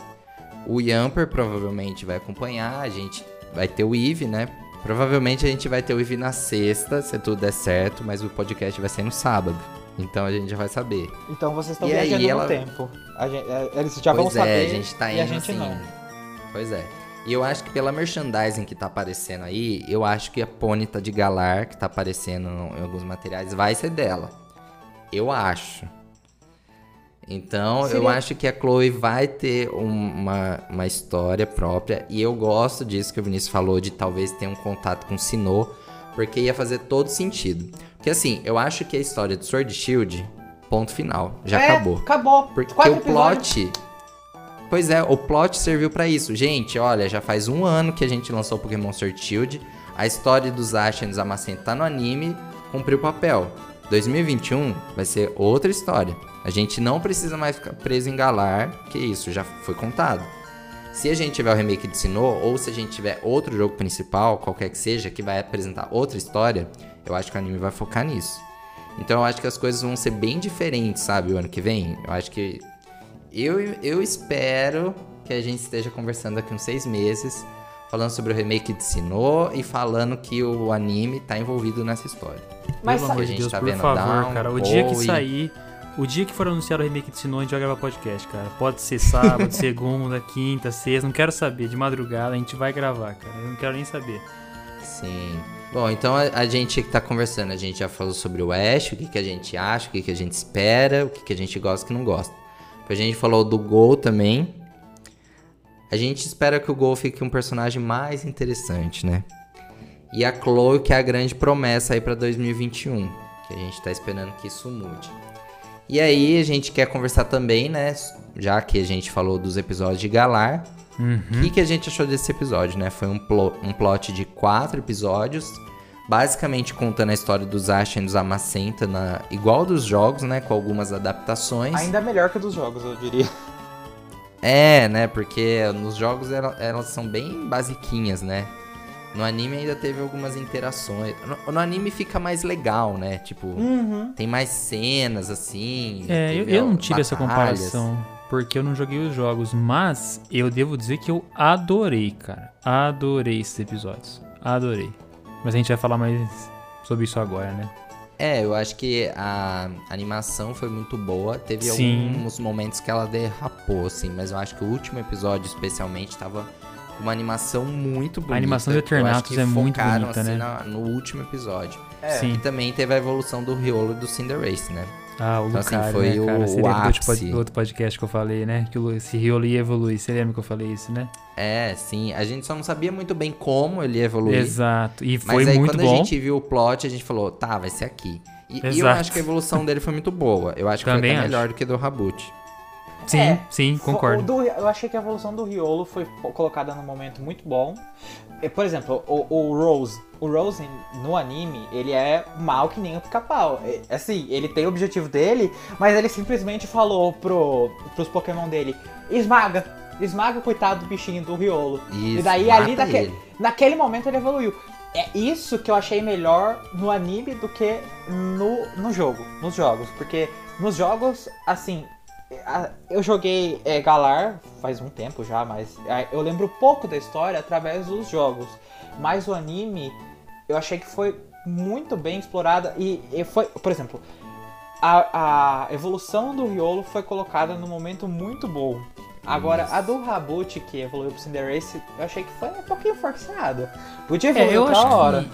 O Yamper provavelmente vai acompanhar, a gente vai ter o Eevee, né? Provavelmente a gente vai ter o Eevee na sexta, se tudo der certo, mas o podcast vai ser no sábado. Então a gente já vai saber. Então vocês estão viajando no tempo. Eles já vão saber, a gente tá indo, e a gente não. Pois é. E eu acho que pela merchandising que tá aparecendo aí, eu acho que a pônita de Galar, que tá aparecendo em alguns materiais, vai ser dela. Eu acho. Então, eu acho que a Chloe vai ter uma história própria. E eu gosto disso que o Vinícius falou, de talvez ter um contato com o Sinnoh, porque ia fazer todo sentido. Porque assim, eu acho que a história do Sword Shield, ponto final, já acabou. Acabou. Porque o plot... Pois é, o plot serviu pra isso. Gente, olha, já faz um ano que a gente lançou o Pokémon Sword Shield. A história dos Ash e dos Zamazenta tá no anime, cumpriu o papel. 2021 vai ser outra história. A gente não precisa mais ficar preso em Galar, que isso, já foi contado. Se a gente tiver o remake de Sinnoh, ou se a gente tiver outro jogo principal, qualquer que seja, que vai apresentar outra história, eu acho que o anime vai focar nisso. Então eu acho que as coisas vão ser bem diferentes, sabe, o ano que vem. Eu acho que... Eu espero que a gente esteja conversando daqui uns 6 meses, falando sobre o remake de Sinnoh e falando que o anime tá envolvido nessa história. Mas pelo amor de Deus, por favor, cara, o dia que sair... O dia que for anunciado o remake de Sinnoh, a gente vai gravar podcast, cara. Pode ser sábado, segunda, quinta, sexta, não quero saber. De madrugada a gente vai gravar, cara. Eu não quero nem saber. Sim. Bom, então a gente que tá conversando, a gente já falou sobre o Ash, o que a gente acha, o que a gente espera, o que a gente gosta e o que não gosta. A gente falou do Goh também. A gente espera que o Goh fique um personagem mais interessante, né? E a Chloe, que é a grande promessa aí pra 2021, que a gente tá esperando que isso mude. E aí, a gente quer conversar também, né? Já que a gente falou dos episódios de Galar. O que a gente achou desse episódio, né? Foi um plot de 4 episódios. Basicamente contando a história dos Ash e dos Zamazenta, igual dos jogos, né? Com algumas adaptações. Ainda melhor que dos jogos, eu diria. É, né? Porque nos jogos elas são bem basiquinhas, né? No anime ainda teve algumas interações. No anime fica mais legal, né? Tipo, tem mais cenas, assim. É, eu não tive essa comparação, porque eu não joguei os jogos. Mas eu devo dizer que eu adorei, cara. Adorei esses episódios. Adorei. Mas a gente vai falar mais sobre isso agora, né? É, eu acho que a animação foi muito boa. Teve alguns momentos que ela derrapou, assim. Mas eu acho que o último episódio, especialmente, tava... uma animação muito bonita. A animação do Eternatus é muito bonita, assim, né? No último episódio. E também teve a evolução do Riolo e do Cinderace, né? Ah, o então, Lucario, assim, foi, né, o, cara? Você o lembra do outro podcast que eu falei, né? Que esse Rioli evolui, você lembra que eu falei isso, né? É, sim. A gente só não sabia muito bem como ele evoluiu. Exato. E foi muito bom. Mas aí quando a gente viu o plot, a gente falou, tá, vai ser aqui. E eu acho que a evolução dele foi muito boa. Eu acho que também foi até melhor do que do Raboot. Sim, é, sim, concordo. Eu achei que a evolução do Riolo foi colocada num momento muito bom. Por exemplo, o Rose no anime, ele é mal que nem o pica-pau. Assim, ele tem o objetivo dele, mas ele simplesmente falou pros Pokémon dele, esmaga o coitado do bichinho do Riolo. Isso, e daí ali, naquele momento ele evoluiu. É isso que eu achei melhor no anime do que no jogo, nos jogos. Porque nos jogos, assim, eu joguei Galar faz um tempo já, mas eu lembro pouco da história através dos jogos. Mas o anime, eu achei que foi muito bem explorada e foi, por exemplo, a evolução do Riolo foi colocada num momento muito bom. Agora, a do Raboot, que evoluiu pro Cinderace, eu achei que foi um pouquinho forçada. Podia evoluir outra hora.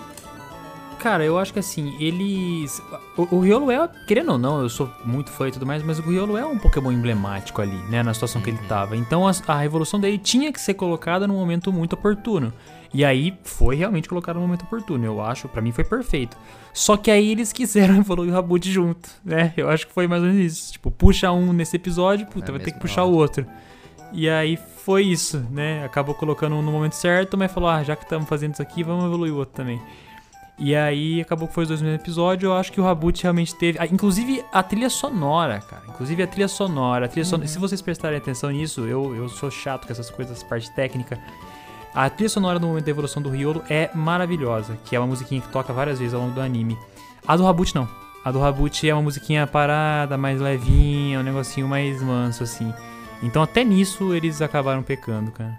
Cara, eu acho que assim, eles... O Riolo é, querendo ou não, eu sou muito fã e tudo mais, mas o Riolo é um Pokémon emblemático ali, né? Na situação que ele tava. Então, a evolução dele tinha que ser colocada num momento muito oportuno. E aí, foi realmente colocado no momento oportuno, eu acho. Pra mim, foi perfeito. Só que aí, eles quiseram evoluir o Raboot junto, né? Eu acho que foi mais ou menos isso. Tipo, puxa um nesse episódio, puta, vai ter que puxar o outro. E aí foi isso, né? Acabou colocando um no momento certo, mas falou, já que estamos fazendo isso aqui, vamos evoluir o outro também. E aí acabou que foi os dois no mesmo episódio. Eu acho que o Raboot realmente teve... Inclusive a trilha sonora, cara. Se vocês prestarem atenção nisso, eu sou chato com essas coisas, essa parte técnica. A trilha sonora no momento da evolução do Riolo é maravilhosa, que é uma musiquinha que toca várias vezes ao longo do anime. A do Raboot não. A do Raboot é uma musiquinha parada, mais levinha, um negocinho mais manso, assim. Então até nisso eles acabaram pecando, cara.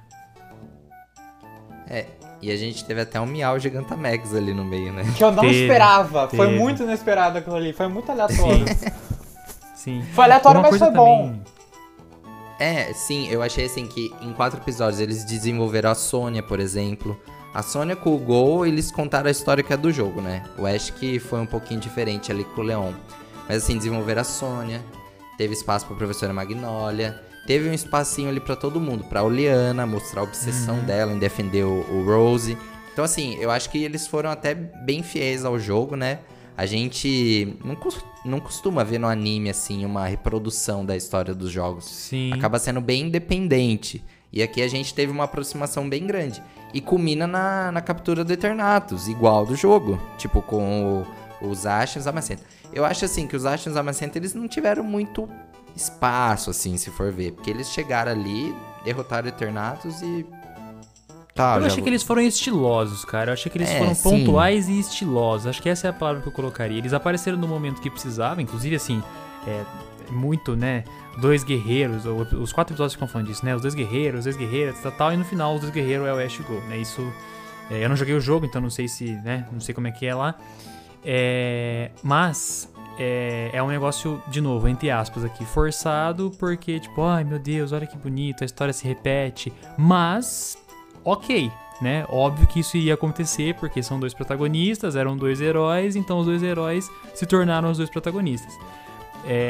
É, e a gente teve até um Miau Gigantamax ali no meio, né? Que eu não esperava. Foi muito inesperado aquilo ali. Foi muito aleatório. Sim. Foi aleatório, mas foi bom. É, sim. Eu achei assim que em 4 episódios eles desenvolveram a Sônia, por exemplo. A Sônia com o Goh, eles contaram a história que é do jogo, né? O Ash que foi um pouquinho diferente ali com o Leon. Mas assim, desenvolveram a Sônia. Teve espaço pra professora Magnólia. Teve um espacinho ali pra todo mundo, pra Oleana mostrar a obsessão dela em defender o Rose. Então assim, eu acho que eles foram até bem fiéis ao jogo, né? A gente não costuma ver no anime, assim, uma reprodução da história dos jogos. Sim. Acaba sendo bem independente. E aqui a gente teve uma aproximação bem grande. E culmina na captura do Eternatus, igual do jogo. Tipo, com os Ash e os Zamazenta. Eu acho assim, que os Ash e os Zamazenta, eles não tiveram muito... espaço, assim, se for ver. Porque eles chegaram ali, derrotaram o Eternatus e... Tá, eu achei que eles foram estilosos, cara. Eu achei que eles foram pontuais e estilosos. Acho que essa é a palavra que eu colocaria. Eles apareceram no momento que precisava, inclusive, assim, muito, né, 2 guerreiros, os 4 episódios ficam falando disso, né, os dois guerreiros, tal, e no final os 2 guerreiros é o Ash e o Goh, né, isso... eu não joguei o jogo, então não sei se, né, não sei como é que é lá. Mas... É um negócio, de novo, entre aspas aqui, forçado, porque tipo, ai meu Deus, olha que bonito, a história se repete, mas ok, né, óbvio que isso ia acontecer, porque são 2 protagonistas, eram 2 heróis, então os 2 heróis se tornaram os 2 protagonistas.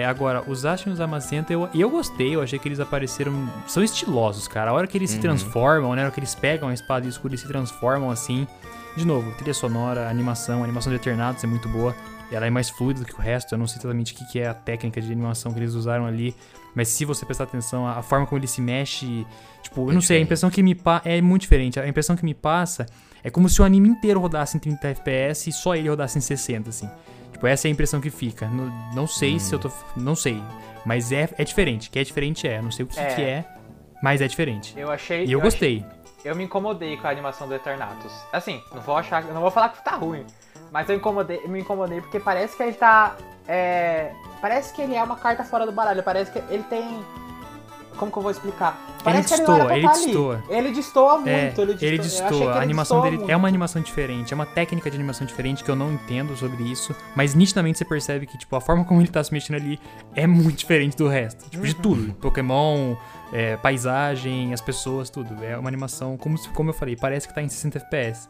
Agora, os Ash e os Zamazenta, eu gostei, eu achei que eles apareceram, são estilosos, cara, a hora que eles se transformam, né, a hora que eles pegam a espada escura e se transformam assim, de novo, trilha sonora, a animação do Eternatus é muito boa. Ela é mais fluida do que o resto, eu não sei exatamente o que é a técnica de animação que eles usaram ali, mas se você prestar atenção, a forma como ele se mexe, tipo, eu não sei, a impressão que me passa é muito diferente, a impressão que me passa é como se o anime inteiro rodasse em 30 FPS e só ele rodasse em 60, assim. Tipo, essa é a impressão que fica, não sei se eu tô, não sei, mas é diferente, que é diferente não sei o que é, mas é diferente. Eu achei... E eu gostei. Eu me incomodei com a animação do Eternatus, assim, não vou falar que tá ruim. Mas eu me incomodei porque parece que ele tá... parece que ele é uma carta fora do baralho. Parece que ele tem... Como que eu vou explicar? Parece ele destoa, que ele não era pra estar ali. Ele destoa muito. Ele destoa. A animação dele muito. É uma animação diferente. É uma técnica de animação diferente que eu não entendo sobre isso. Mas nitidamente você percebe que tipo, a forma como ele tá se mexendo ali é muito diferente do resto. Tipo, de tudo. Pokémon, paisagem, as pessoas, tudo. É uma animação, como eu falei, parece que tá em 60 FPS.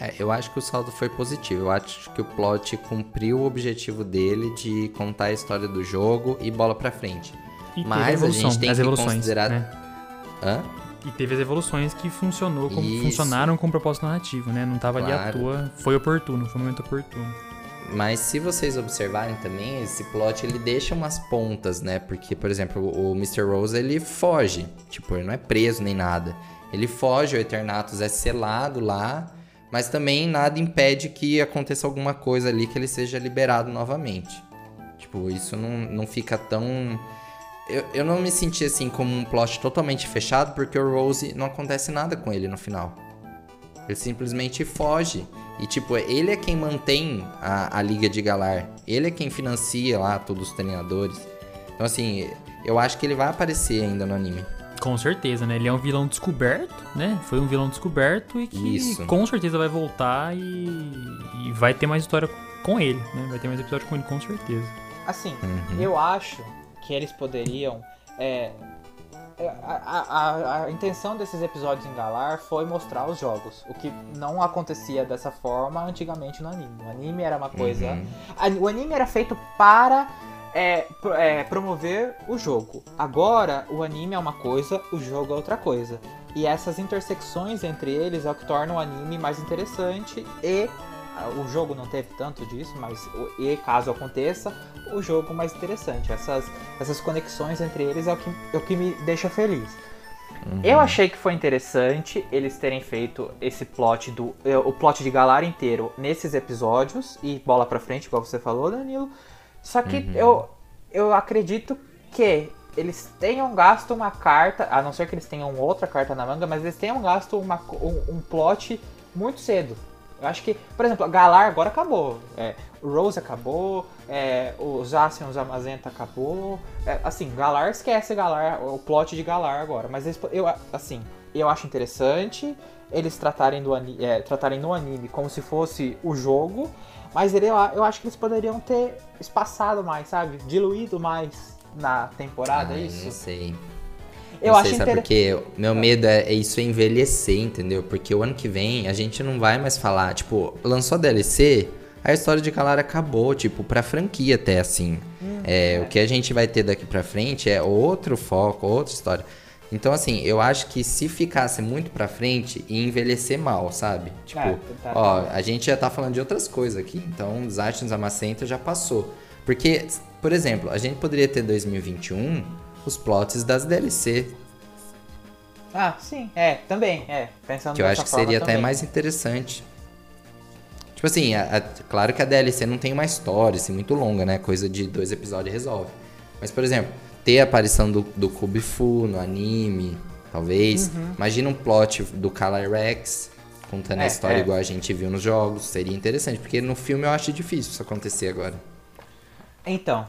É, eu acho que o saldo foi positivo, eu acho que o plot cumpriu o objetivo dele de contar a história do jogo e bola pra frente. E mas a gente tem que considerar... Né? Hã? E teve as evoluções que funcionaram com propósito narrativo, né? Não tava ali à toa, foi oportuno, foi um momento oportuno. Mas se vocês observarem também, esse plot ele deixa umas pontas, né? Porque, por exemplo, o Mr. Rose ele foge, tipo, ele não é preso nem nada. Ele foge, o Eternatus é selado lá, mas também nada impede que aconteça alguma coisa ali que ele seja liberado novamente. Tipo, isso não fica tão... Eu não me senti assim como um plot totalmente fechado, porque o Rose não acontece nada com ele no final. Ele simplesmente foge. E tipo, ele é quem mantém a Liga de Galar. Ele é quem financia lá todos os treinadores. Então assim, eu acho que ele vai aparecer ainda no anime. Com certeza, né? Ele é um vilão descoberto, né? Foi um vilão descoberto e que com certeza vai voltar e vai ter mais história com ele, né? Vai ter mais episódio com ele, com certeza. Assim, eu acho que eles poderiam... A intenção desses episódios em Galar foi mostrar os jogos, o que não acontecia dessa forma antigamente no anime. O anime era uma coisa... O anime era feito para... promover o jogo. Agora, o anime é uma coisa, o jogo é outra coisa. E essas intersecções entre eles é o que torna o anime mais interessante e... O jogo não teve tanto disso, mas e caso aconteça, o jogo mais interessante. Essas conexões entre eles é o que me deixa feliz. Eu achei que foi interessante eles terem feito esse plot o plot de Galar inteiro nesses episódios e bola pra frente, igual você falou, Danilo. Só que eu acredito que eles tenham gasto uma carta, a não ser que eles tenham outra carta na manga, mas eles tenham gasto um plot muito cedo. Eu acho que, por exemplo, a Galar agora acabou, o Rose acabou, o Zacian, o Zamazenta acabou, assim, Galar esquece Galar, o plot de Galar agora, mas eu acho interessante eles tratarem no anime como se fosse o jogo, mas eu acho que eles poderiam ter espaçado mais, sabe, diluído mais na temporada, isso? Não sei. Eu não sei, acho porque meu medo é isso envelhecer, entendeu? Porque o ano que vem a gente não vai mais falar, tipo, lançou a DLC, a história de Galar acabou, tipo, pra franquia até, assim. O que a gente vai ter daqui pra frente é outro foco, outra história. Então, assim, eu acho que se ficasse muito pra frente, ia envelhecer mal, sabe? Tipo, a gente já tá falando de outras coisas aqui, então os Zacian, Zamazenta já passou. Porque, por exemplo, a gente poderia ter 2021... os plots das DLC. Ah, sim, também, pensando que eu acho que seria também até mais interessante. Tipo assim, claro que a DLC não tem uma história, assim, muito longa, né? Coisa de 2 episódios resolve. Mas, por exemplo, ter a aparição do Kubifu no anime, talvez. Imagina um plot do Calyrex contando a história igual a gente viu nos jogos. Seria interessante, porque no filme eu acho difícil isso acontecer agora. Então...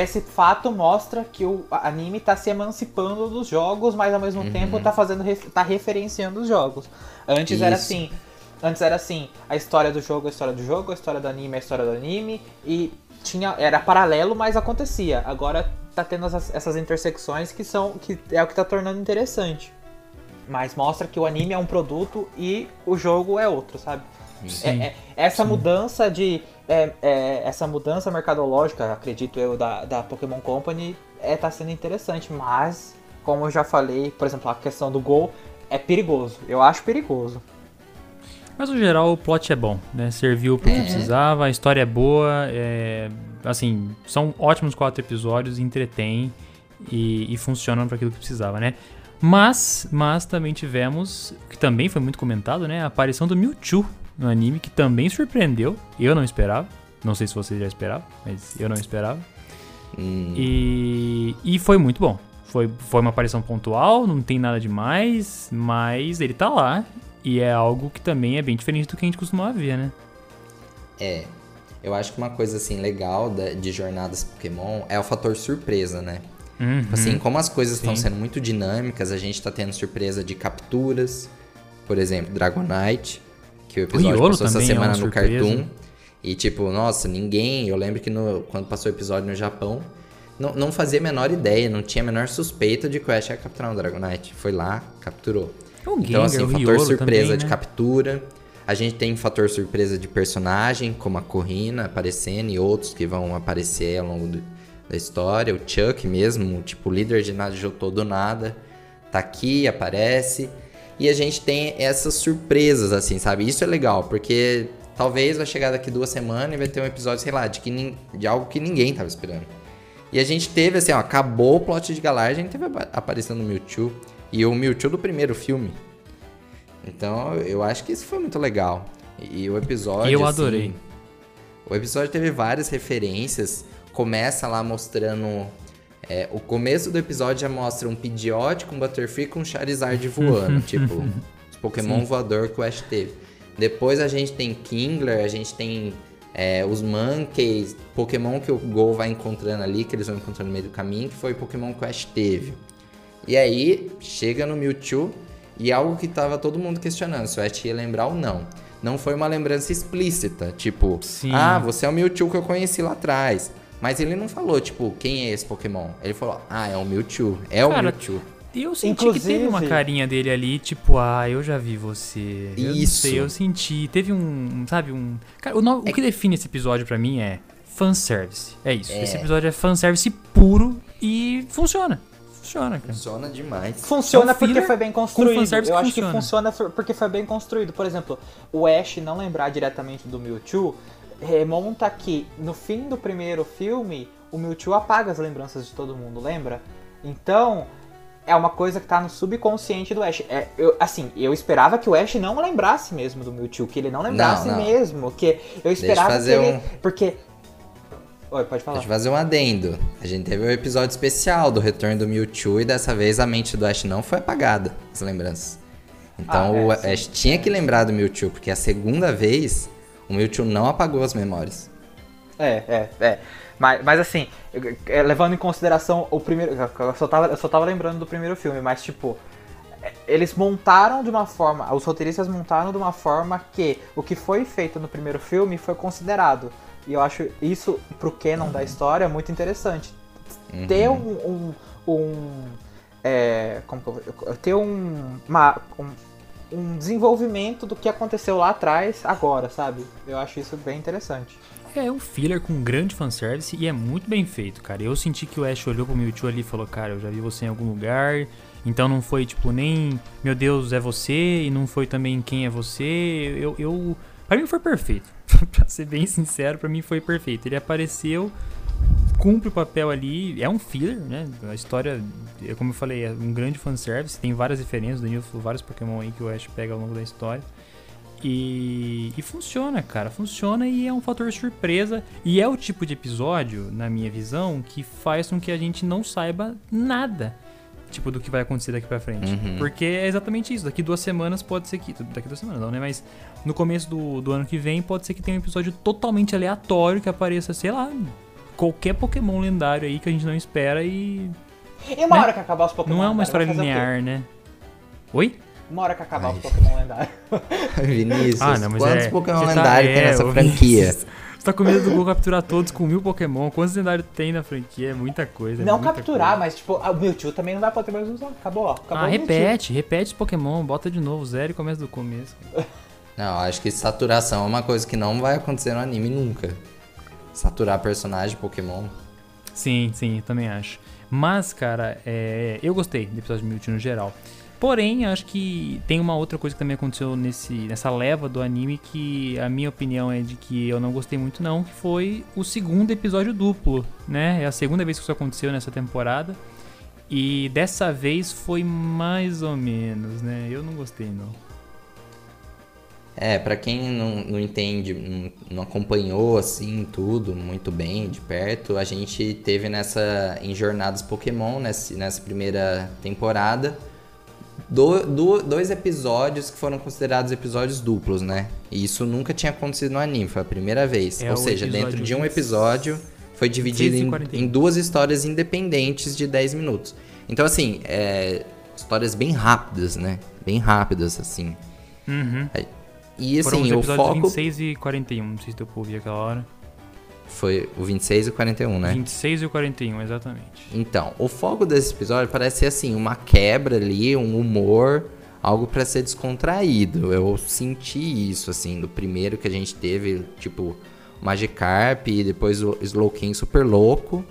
esse fato mostra que o anime tá se emancipando dos jogos, mas ao mesmo tempo tá referenciando os jogos. Antes era assim, a história do jogo, a história do jogo, a história do anime, a história do anime, e era paralelo, mas acontecia. Agora tá tendo essas intersecções que é o que tá tornando interessante. Mas mostra que o anime é um produto e o jogo é outro, sabe? Essa mudança mercadológica, acredito eu, da Pokémon Company tá sendo interessante, mas como eu já falei, por exemplo, a questão do Goh é perigoso, eu acho perigoso. Mas no geral o plot é bom, né? Serviu pro que precisava, a história é boa, assim, são ótimos 4 episódios, entretém e funcionam para aquilo que precisava, né? Mas também tivemos, que também foi muito comentado, né? A aparição do Mewtwo no anime, que também surpreendeu. Eu não esperava. Não sei se vocês já esperavam, mas eu não esperava. E foi muito bom. Foi uma aparição pontual, não tem nada demais, mas ele tá lá. E é algo que também é bem diferente do que a gente costumava ver, né? Eu acho que uma coisa assim legal de Jornadas Pokémon é o fator surpresa, né? Assim, como as coisas estão sendo muito dinâmicas, a gente tá tendo surpresa de capturas, por exemplo, Dragonite, que o episódio passou essa semana no Cartoon. E tipo, nossa, ninguém... Eu lembro que quando passou o episódio no Japão, não fazia a menor ideia, não tinha a menor suspeita de que o Ash ia capturar um Dragonite. Foi lá, capturou. O Gengar, então, assim, o fator Riolo surpresa também, né? De captura. A gente tem um fator surpresa de personagem, como a Korrina aparecendo e outros que vão aparecer ao longo da história. O Chuck mesmo, tipo, líder de nada, Johto do nada, tá aqui, aparece. E a gente tem essas surpresas, assim, sabe? Isso é legal, porque talvez vai chegar daqui 2 semanas e vai ter um episódio, sei lá, de algo que ninguém tava esperando. E a gente teve, assim, ó, acabou o plot de Galar, a gente teve aparecendo o Mewtwo. E o Mewtwo do primeiro filme. Então, eu acho que isso foi muito legal. E o episódio... Eu adorei. Assim, o episódio teve várias referências. Começa lá mostrando... o começo do episódio já mostra um Pidgeot com um Butterfree com um Charizard voando. Tipo, os Pokémon voador que o Ash teve. Depois a gente tem Kingler, a gente tem os Monkeys, Pokémon que o Goh vai encontrando ali, que eles vão encontrando no meio do caminho, que foi o Pokémon que o Ash teve. E aí, chega no Mewtwo, e algo que tava todo mundo questionando, se o Ash ia lembrar ou não. Não foi uma lembrança explícita, tipo, sim. Ah, você é o Mewtwo que eu conheci lá atrás. Mas ele não falou, tipo, quem é esse Pokémon? Ele falou, ah, é o Mewtwo, cara, o Mewtwo. Eu senti inclusive... que teve uma carinha dele ali, tipo, ah, eu já vi você. Isso. Eu não sei, eu senti, teve um, sabe, um... Cara, o que define esse episódio pra mim é fanservice, é isso. Esse episódio é fanservice puro e funciona. Funciona, cara. Funciona demais. Funciona porque foi bem construído. Eu acho que funciona porque foi bem construído. Por exemplo, o Ash não lembrar diretamente do Mewtwo remonta que no fim do primeiro filme o Mewtwo apaga as lembranças de todo mundo, lembra? Então é uma coisa que tá no subconsciente do Ash. Eu esperava que o Ash não lembrasse mesmo do Mewtwo, que ele não lembrasse mesmo, que eu esperava porque Oi, pode falar. Deixa eu fazer um adendo. A gente teve um episódio especial do retorno do Mewtwo e dessa vez a mente do Ash não foi apagada, as lembranças. Então o Ash tinha que lembrar do Mewtwo, porque a segunda vez o Mewtwo não apagou as memórias. Mas assim, levando em consideração o primeiro... Eu só tava lembrando do primeiro filme, mas tipo... Eles montaram de uma forma... Os roteiristas montaram de uma forma que o que foi feito no primeiro filme foi considerado. E eu acho isso, pro canon da história, muito interessante. Uhum. Ter um desenvolvimento do que aconteceu lá atrás, agora, sabe? Eu acho isso bem interessante. É um filler com grande fanservice e é muito bem feito, cara. Eu senti que o Ash olhou pro Mewtwo ali e falou, cara, eu já vi você em algum lugar... Então não foi, tipo, nem, meu Deus, é você, e não foi também quem é você, pra mim foi perfeito, pra ser bem sincero, pra mim foi perfeito. Ele apareceu, cumpre o papel ali, é um filler, né, a história, como eu falei, é um grande fanservice, tem várias referências, o Danilo falou vários Pokémon aí que o Ash pega ao longo da história. E funciona, cara, funciona e é um fator surpresa e é o tipo de episódio, na minha visão, que faz com que a gente não saiba nada. Tipo, do que vai acontecer daqui pra frente. Uhum. Porque é exatamente isso. Daqui 2 semanas pode ser que... Daqui 2 semanas não, né? Mas no começo do ano que vem pode ser que tenha um episódio totalmente aleatório que apareça, sei lá, qualquer Pokémon lendário aí que a gente não espera e... E uma hora que acabar os Pokémon lendários. Não é uma história linear, né? Oi? Uma hora que acabar os Pokémon lendários. Vinícius, quantos Pokémon lendários tem nessa franquia? Vinícius. Você tá com medo do Goh capturar todos com 1000 Pokémon. Quantos lendários tem na franquia? É muita coisa. Não muita capturar, coisa. Mas tipo, o Mewtwo também não dá pra ter mais usar. Acabou, ó. Acabou repete os Pokémon. Bota de novo, zero e começa do começo. Não, acho que saturação é uma coisa que não vai acontecer no anime nunca. Saturar personagem Pokémon. Sim, eu também acho. Mas, cara, eu gostei do episódio de Mewtwo no geral. Porém, acho que tem uma outra coisa que também aconteceu nessa leva do anime que a minha opinião é de que eu não gostei muito não, que foi o segundo episódio duplo, né? É a segunda vez que isso aconteceu nessa temporada e dessa vez foi mais ou menos, né? Eu não gostei não. Pra quem não entende, não acompanhou assim tudo muito bem de perto, a gente teve em Jornadas Pokémon, nessa primeira temporada, dois episódios que foram considerados episódios duplos, né? E isso nunca tinha acontecido no anime, foi a primeira vez. Ou seja, dentro de um episódio foi dividido em 2 histórias independentes de 10 minutos. Então, assim, histórias bem rápidas, né? Bem rápidas, assim. Uhum. E, assim, o foco... Foram os episódios 26 e 41, não sei se eu ouvi aquela hora. Foi o 26 e o 41, né? 26 e o 41, exatamente. Então, o foco desse episódio parece ser, assim, uma quebra ali, um humor, algo para ser descontraído. Eu senti isso, assim, do primeiro que a gente teve, tipo, Magikarp e depois o Slowking super louco.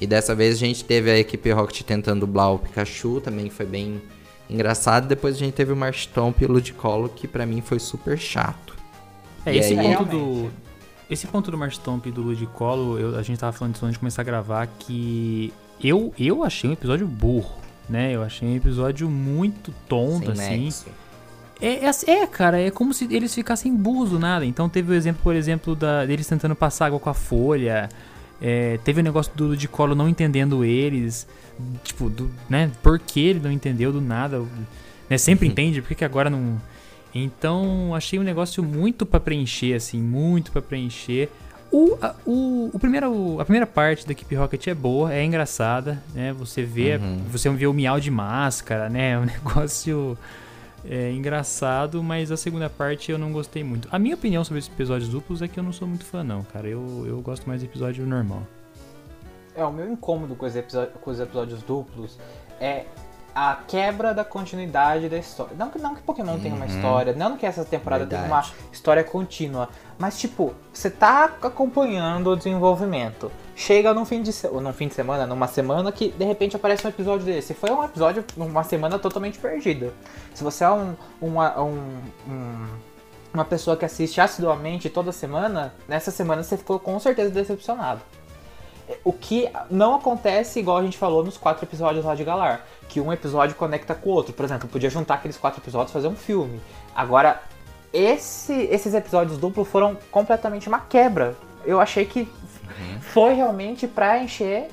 E dessa vez a gente teve a equipe Rocket tentando dublar o Pikachu, também foi bem engraçado. Depois a gente teve o Marshtomp e o Ludicolo, que pra mim foi super chato. É, esse, aí... esse ponto do Marshtomp e do Ludicolo, a gente tava falando disso antes de começar a gravar, que eu achei um episódio burro, né? Eu achei um episódio muito tonto, assim. Cara, é como se eles ficassem burros do nada. Então teve o exemplo, por exemplo, deles tentando passar água com a folha. É, teve o negócio do Ludicolo não entendendo eles. Tipo, né? Por que ele não entendeu do nada? Né? Sempre entende, por que agora não... Então, achei um negócio muito pra preencher, assim. Muito pra preencher. A primeira parte da Equipe Rocket é boa, é engraçada, né? Você vê o Miau de máscara, né? É um negócio engraçado, mas a segunda parte eu não gostei muito. A minha opinião sobre esses episódios duplos é que eu não sou muito fã, não, cara. Eu gosto mais do episódio normal. O meu incômodo com os episódios duplos é a quebra da continuidade da história. Não que Pokémon tenha uma história, não que essa temporada tenha uma história contínua, mas tipo, você tá acompanhando o desenvolvimento. Chega numa semana que de repente aparece um episódio desse. Foi um episódio, uma semana totalmente perdida. Se você é uma pessoa que assiste assiduamente toda semana, nessa semana você ficou com certeza decepcionado. O que não acontece igual a gente falou nos 4 episódios lá de Galar, que um episódio conecta com o outro. Por exemplo, podia juntar aqueles 4 episódios e fazer um filme. Agora, esses episódios duplos foram completamente uma quebra. Eu achei que foi realmente pra encher,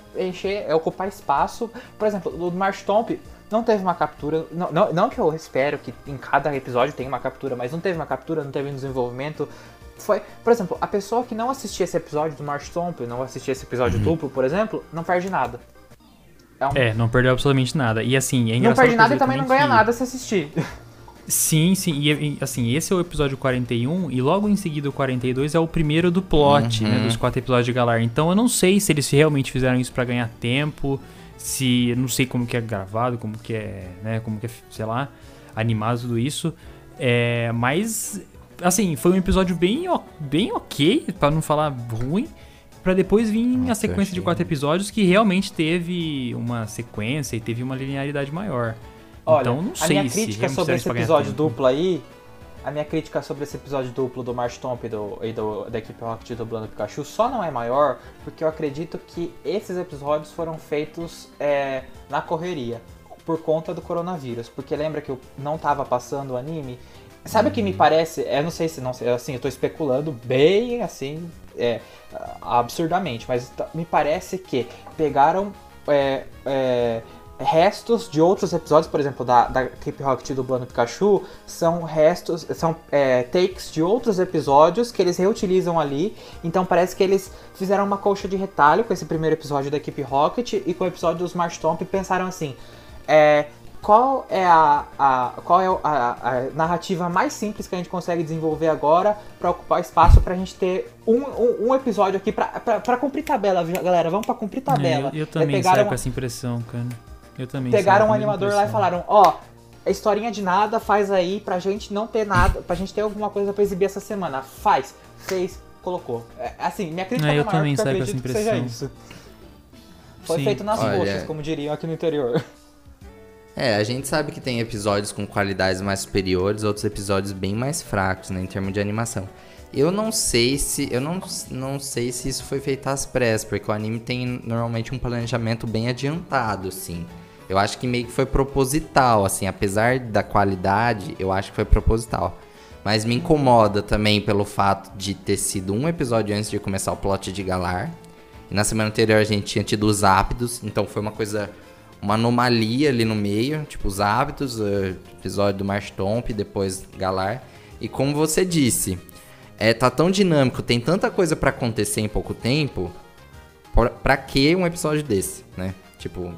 ocupar espaço. Por exemplo, o Marshtomp não teve uma captura. Não que eu espero que em cada episódio tenha uma captura, mas não teve uma captura, não teve um desenvolvimento. Foi, por exemplo, a pessoa que não assistia esse episódio do Marshtomp, não assistia esse episódio duplo, por exemplo, não perde nada. Não perdeu absolutamente nada. E assim, é engraçado. Não perde nada e também não ganha nada se assistir. Sim. E assim, esse é o episódio 41 e logo em seguida o 42 é o primeiro do plot, né, dos 4 episódios de Galar. Então eu não sei se eles realmente fizeram isso pra ganhar tempo, se... Eu não sei como que é gravado, como que é, né, como que é, sei lá, animado tudo isso. Mas... Assim, foi um episódio bem ok, pra não falar ruim, pra depois vir a sequência de 4 episódios que realmente teve uma sequência e teve uma linearidade maior. Olha, então não sei se... A minha crítica sobre esse episódio duplo do Marshtomp e da Equipe Rocket dublando o Pikachu só não é maior porque eu acredito que esses episódios foram feitos na correria, por conta do coronavírus. Porque lembra que eu não tava passando o anime... Sabe o que me parece? Eu não sei se não... Assim, eu tô especulando bem, assim, absurdamente. Mas me parece que pegaram restos de outros episódios. Por exemplo, da Equipe Rocket dublando Pikachu. São restos... São takes de outros episódios que eles reutilizam ali. Então parece que eles fizeram uma colcha de retalho com esse primeiro episódio da Equipe Rocket. E com o episódio dos Marshtomp e pensaram assim... Qual é a narrativa mais simples que a gente consegue desenvolver agora para ocupar espaço pra gente ter um episódio aqui pra cumprir tabela, galera? Vamos pra cumprir tabela. Eu também saio com essa impressão, cara. Eu também pegaram um animador lá e falaram, a historinha de nada, faz aí pra gente não ter nada, pra gente ter alguma coisa pra exibir essa semana. Fez, colocou. Assim, minha crítica é maior, eu também saio com essa impressão. Foi feito nas coxas, como diriam aqui no interior. A gente sabe que tem episódios com qualidades mais superiores, outros episódios bem mais fracos, né, em termos de animação. Eu não sei se isso foi feito às pressas, porque o anime tem normalmente um planejamento bem adiantado, assim. Eu acho que meio que foi proposital, assim, apesar da qualidade, eu acho que foi proposital. Mas me incomoda também pelo fato de ter sido um episódio antes de começar o plot de Galar. E na semana anterior a gente tinha tido os Zapdos, então foi uma coisa... Uma anomalia ali no meio, tipo os hábitos, episódio do Marshtomp, depois Galar. E como você disse, tá tão dinâmico, tem tanta coisa pra acontecer em pouco tempo, pra que um episódio desse, né? Tipo,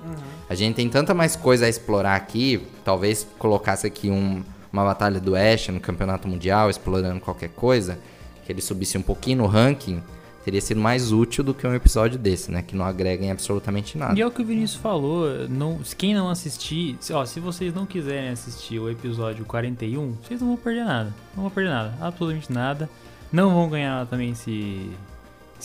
a gente tem tanta mais coisa a explorar aqui, talvez colocasse aqui uma batalha do Ash no Campeonato Mundial, explorando qualquer coisa, que ele subisse um pouquinho no ranking, teria sido mais útil do que um episódio desse, né? Que não agrega em absolutamente nada. E é o que o Vinícius falou, não, quem não assistir, ó, se vocês não quiserem assistir o episódio 41, vocês não vão perder nada, não vão perder nada, absolutamente nada. Não vão ganhar também se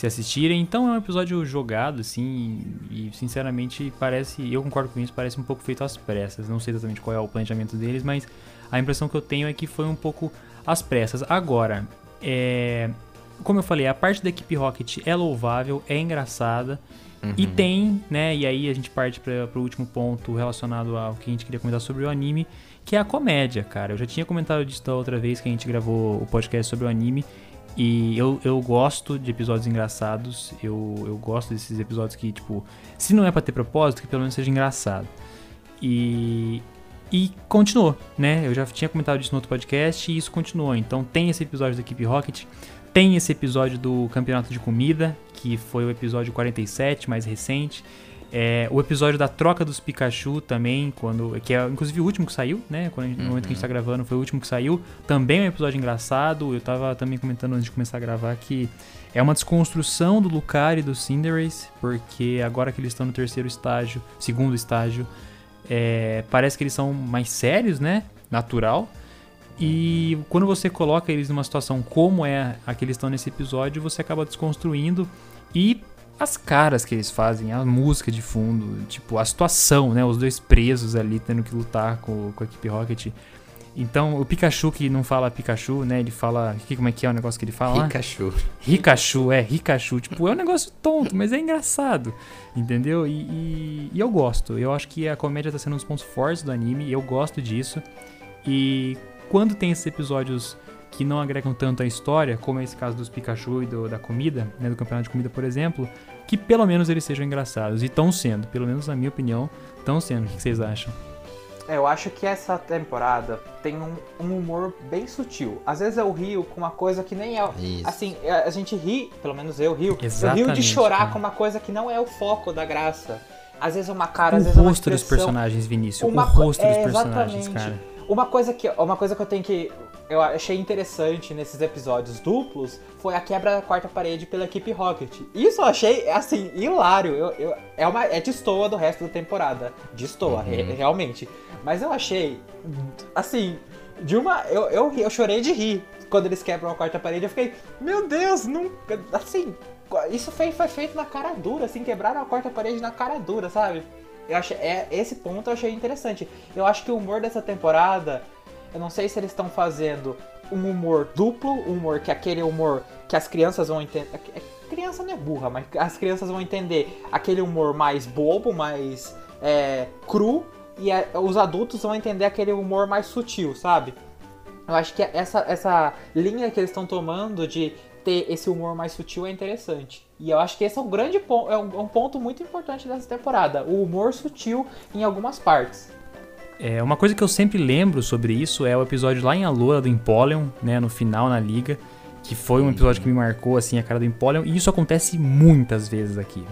assistirem, então é um episódio jogado, assim, e sinceramente parece, eu concordo com isso, parece um pouco feito às pressas, não sei exatamente qual é o planejamento deles, mas a impressão que eu tenho é que foi um pouco às pressas. Agora, como eu falei, a parte da equipe Rocket é louvável, é engraçada, uhum. E tem, né, e aí a gente parte para o último ponto relacionado ao que a gente queria comentar sobre o anime, que é a comédia, cara. Eu já tinha comentado disso da outra vez que a gente gravou o podcast sobre o anime, e eu gosto de episódios engraçados, eu gosto desses episódios que, tipo, se não é pra ter propósito, que pelo menos seja engraçado. E continuou, né? Eu já tinha comentado isso no outro podcast e isso continuou. Então tem esse episódio da Equipe Rocket, tem esse episódio do Campeonato de Comida, que foi o episódio 47, mais recente. O episódio da troca dos Pikachu também, que é inclusive o último que saiu, né? No momento que a gente tá gravando, foi o último que saiu. Também é um episódio engraçado. Eu tava também comentando antes de começar a gravar que é uma desconstrução do Lucario e do Cinderace, porque agora que eles estão no segundo estágio, parece que eles são mais sérios, né? Natural. E quando você coloca eles numa situação como é a que eles estão nesse episódio, você acaba desconstruindo e as caras que eles fazem, a música de fundo, tipo, a situação, né? Os dois presos ali, tendo que lutar com a equipe Rocket. Então, o Pikachu, que não fala Pikachu, né? Ele fala... Como é que é o negócio que ele fala? Pikachu. Pikachu, Pikachu. Tipo, é um negócio tonto, mas é engraçado. Entendeu? E eu gosto. Eu acho que a comédia tá sendo um dos pontos fortes do anime. Eu gosto disso. E quando tem esses episódios que não agregam tanto a história, como é esse caso dos Pikachu e da comida, né, do campeonato de comida, por exemplo, que pelo menos eles sejam engraçados, e estão sendo, pelo menos na minha opinião, estão sendo. O que vocês acham? Eu acho que essa temporada tem um humor bem sutil. Às vezes eu rio com uma coisa que nem é... Isso. Assim, a gente ri, pelo menos eu rio, exatamente, eu rio de chorar, cara, com uma coisa que não é o foco da graça. Às vezes é uma cara, às vezes é uma expressão. O rosto dos personagens, Vinícius, o rosto dos personagens, cara. Uma coisa que eu tenho que... Eu achei interessante nesses episódios duplos foi a quebra da quarta parede pela equipe Rocket. Isso eu achei, assim, hilário. Destoa do resto da temporada. Destoa, realmente. Mas eu achei, assim, eu chorei de rir quando eles quebram a quarta parede. Eu fiquei, meu Deus, nunca... Assim, isso foi feito na cara dura, assim, quebraram a quarta parede na cara dura, sabe? Eu achei, esse ponto eu achei interessante. Eu acho que o humor dessa temporada... Eu não sei se eles estão fazendo um humor duplo, um humor que é aquele humor que as crianças vão entender. Criança não é burra, mas as crianças vão entender aquele humor mais bobo, mais cru, e os adultos vão entender aquele humor mais sutil, sabe? Eu acho que essa linha que eles estão tomando de ter esse humor mais sutil é interessante. E eu acho que esse é um grande ponto, é um ponto muito importante dessa temporada, o humor sutil em algumas partes. Uma coisa que eu sempre lembro sobre isso é o episódio lá em Alola do Empoleon, né, no final, na Liga, que foi um episódio que me marcou, assim, a cara do Empoleon, e isso acontece muitas vezes aqui.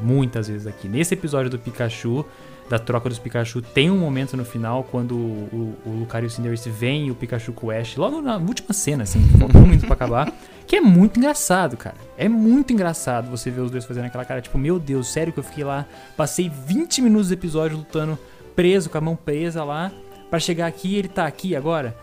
Nesse episódio do Pikachu, da troca dos Pikachu, tem um momento no final quando o Lucario e o Cinderace vêm e o Pikachu com o Ash, logo na última cena, assim, faltou muito pra acabar, que é muito engraçado, cara. É muito engraçado você ver os dois fazendo aquela cara, tipo, meu Deus, sério que eu fiquei lá, passei 20 minutos do episódio lutando preso, com a mão presa lá, pra chegar aqui, ele tá aqui agora.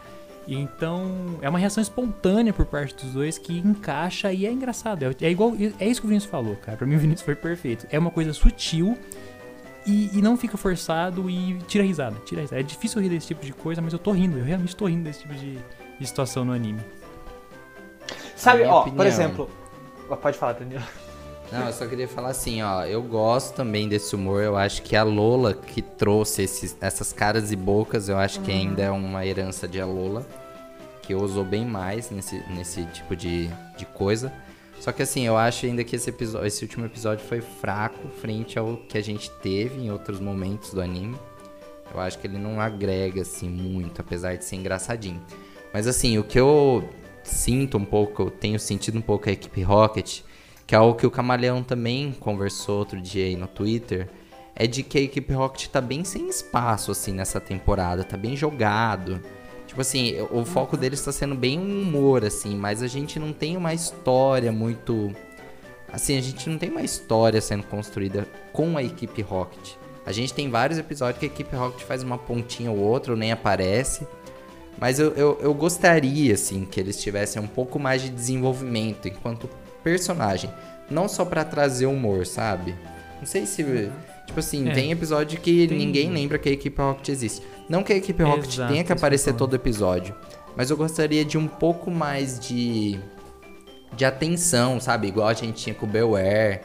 Então, é uma reação espontânea por parte dos dois que encaixa e é engraçado. Igual, é isso que o Vinícius falou, cara. Pra mim o Vinícius foi perfeito. É uma coisa sutil e não fica forçado e tira risada. É difícil rir desse tipo de coisa, mas eu tô rindo. Eu realmente tô rindo desse tipo de situação no anime. Sabe, por exemplo... Pode falar, Daniel. Não, eu só queria falar assim, ó, eu gosto também desse humor, eu acho que a Alola que trouxe essas caras e bocas, eu acho que ainda é uma herança de Alola, que usou bem mais nesse tipo de coisa. Só que assim, eu acho ainda que esse último episódio foi fraco frente ao que a gente teve em outros momentos do anime. Eu acho que ele não agrega, assim, muito, apesar de ser engraçadinho. Mas assim, o que eu sinto um pouco, eu tenho sentido um pouco a equipe Rocket... que é algo que o Camaleão também conversou outro dia aí no Twitter, é de que a equipe Rocket tá bem sem espaço, assim, nessa temporada, tá bem jogado. Tipo assim, o foco deles tá sendo bem um humor, assim, mas a gente não tem uma história muito assim, a gente não tem uma história sendo construída com a equipe Rocket. A gente tem vários episódios que a equipe Rocket faz uma pontinha ou outra, ou nem aparece. Mas eu gostaria, assim, que eles tivessem um pouco mais de desenvolvimento enquanto personagem. Não só pra trazer humor, sabe? Não sei se... Tipo assim, tem episódio que ninguém lembra que a equipe Rocket existe. Não que a equipe Rocket tenha que aparecer todo episódio. Mas eu gostaria de um pouco mais de atenção, sabe? Igual a gente tinha com o BioWare.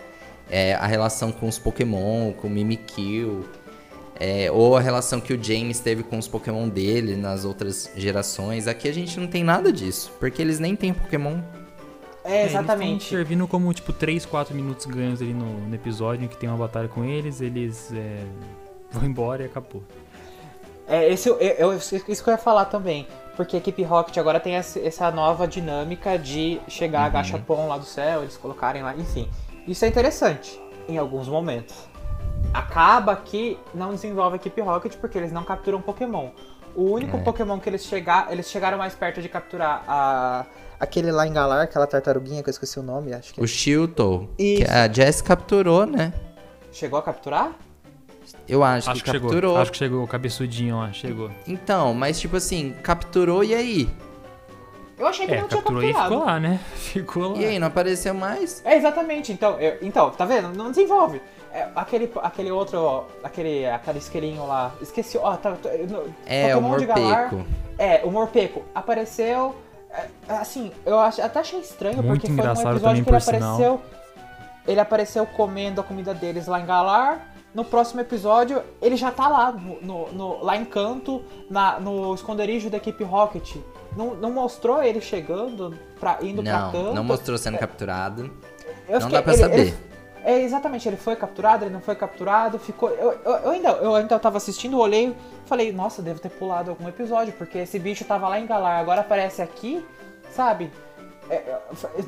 A relação com os Pokémon, com o Mimikyu. Ou a relação que o James teve com os Pokémon dele nas outras gerações. Aqui a gente não tem nada disso, porque eles nem têm Pokémon. Exatamente. Eles estão servindo como, tipo, 3, 4 minutos ganhos ali no episódio em que tem uma batalha com eles. Eles vão embora e acabou. Isso que eu ia falar também. Porque a equipe Rocket agora tem essa nova dinâmica de chegar a Gachapon lá do céu, eles colocarem lá, enfim. Isso é interessante, em alguns momentos. Acaba que não desenvolve a equipe Rocket porque eles não capturam Pokémon. O único Pokémon que eles chegaram mais perto de capturar aquele lá em Galar, aquela tartaruguinha que eu esqueci o nome, acho que é. O Shilton, que a Jess capturou, né? Chegou a capturar? Eu acho que capturou. Chegou. Acho que chegou, o cabeçudinho lá, chegou. Então, mas tipo assim, capturou e aí? Eu achei que não tinha capturado. E ficou lá, né? Ficou lá. E aí, não apareceu mais? Exatamente. Então, tá vendo? Não desenvolve. Aquele isqueirinho lá. Esqueci. O Morpeko. O Morpeko apareceu. Assim, eu até achei estranho, muito porque foi um episódio também, que ele apareceu. Ele apareceu comendo a comida deles lá em Galar. No próximo episódio, ele já tá lá, lá em Kanto, no esconderijo da equipe Rocket. Não mostrou ele chegando, indo pra Kanto. Não mostrou sendo capturado. Não dá pra saber. Exatamente, ele foi capturado, ele não foi capturado, ficou... Eu ainda tava assistindo, olhei, falei, nossa, devo ter pulado algum episódio, porque esse bicho tava lá em Galar, agora aparece aqui, sabe?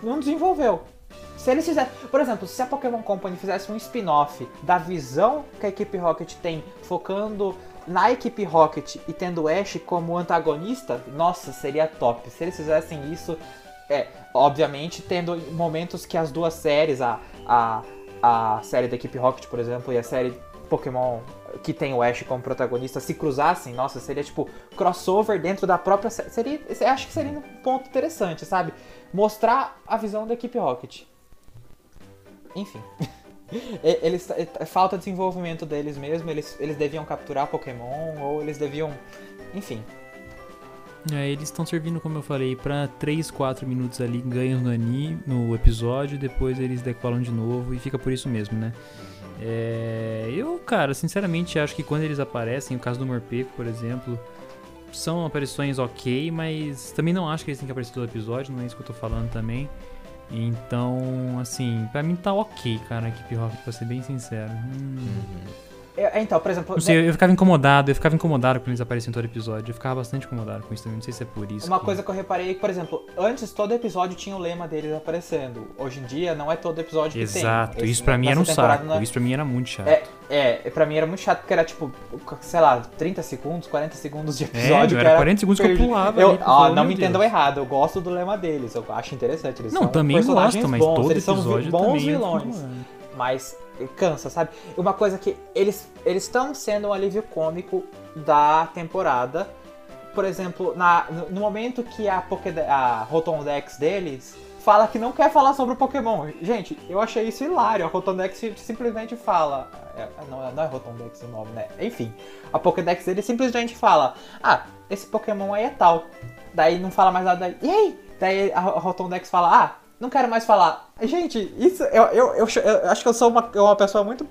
Não desenvolveu. Se eles fizessem... Por exemplo, se a Pokémon Company fizesse um spin-off da visão que a equipe Rocket tem, focando na equipe Rocket e tendo o Ash como antagonista, nossa, seria top. Se eles fizessem isso, obviamente, tendo momentos que as duas séries, a série da equipe Rocket, por exemplo, e a série Pokémon que tem o Ash como protagonista se cruzassem, nossa, seria tipo crossover dentro da própria série. Acho que seria um ponto interessante, sabe? Mostrar a visão da equipe Rocket. Enfim. Falta desenvolvimento deles mesmo, eles deviam capturar Pokémon, ou eles deviam... Enfim. Eles estão servindo, como eu falei, pra 3, 4 minutos ali, ganham no episódio, depois eles decolam de novo e fica por isso mesmo, né? Eu, cara, sinceramente acho que quando eles aparecem, o caso do Morpeko, por exemplo, são aparições ok, mas também não acho que eles têm que aparecer todo episódio, não é isso que eu tô falando também. Então, assim, pra mim tá ok, cara, a equipe Rocket, pra ser bem sincero. Então, por exemplo... Não sei, eu ficava incomodado quando eles apareciam em todo episódio. Eu ficava bastante incomodado com isso também, não sei se é por isso. Uma coisa que eu reparei, por exemplo, antes todo episódio tinha o lema deles aparecendo. Hoje em dia não é todo episódio que tem. Exato, isso pra mim era um saco, isso pra mim era muito chato. Pra mim era muito chato, porque era tipo, sei lá, 30 segundos, 40 segundos de episódio. Era 40 segundos que eu pulava. Não me entendam errado, eu gosto do lema deles, eu acho interessante. Eles não, também gosto, mas todo episódio são bons vilões. Mas cansa, sabe? Uma coisa que eles estão sendo um alívio cômico da temporada. Por exemplo, no momento que a Rotondex deles fala que não quer falar sobre o Pokémon. Gente, eu achei isso hilário. A Rotondex simplesmente fala... Não é Rotondex o nome, né? Enfim, a Pokédex deles simplesmente fala: ah, esse Pokémon aí é tal. Daí não fala mais nada. E aí? Daí a Rotondex fala: ah, não quero mais falar. Gente, isso... Eu acho que eu sou uma pessoa muito,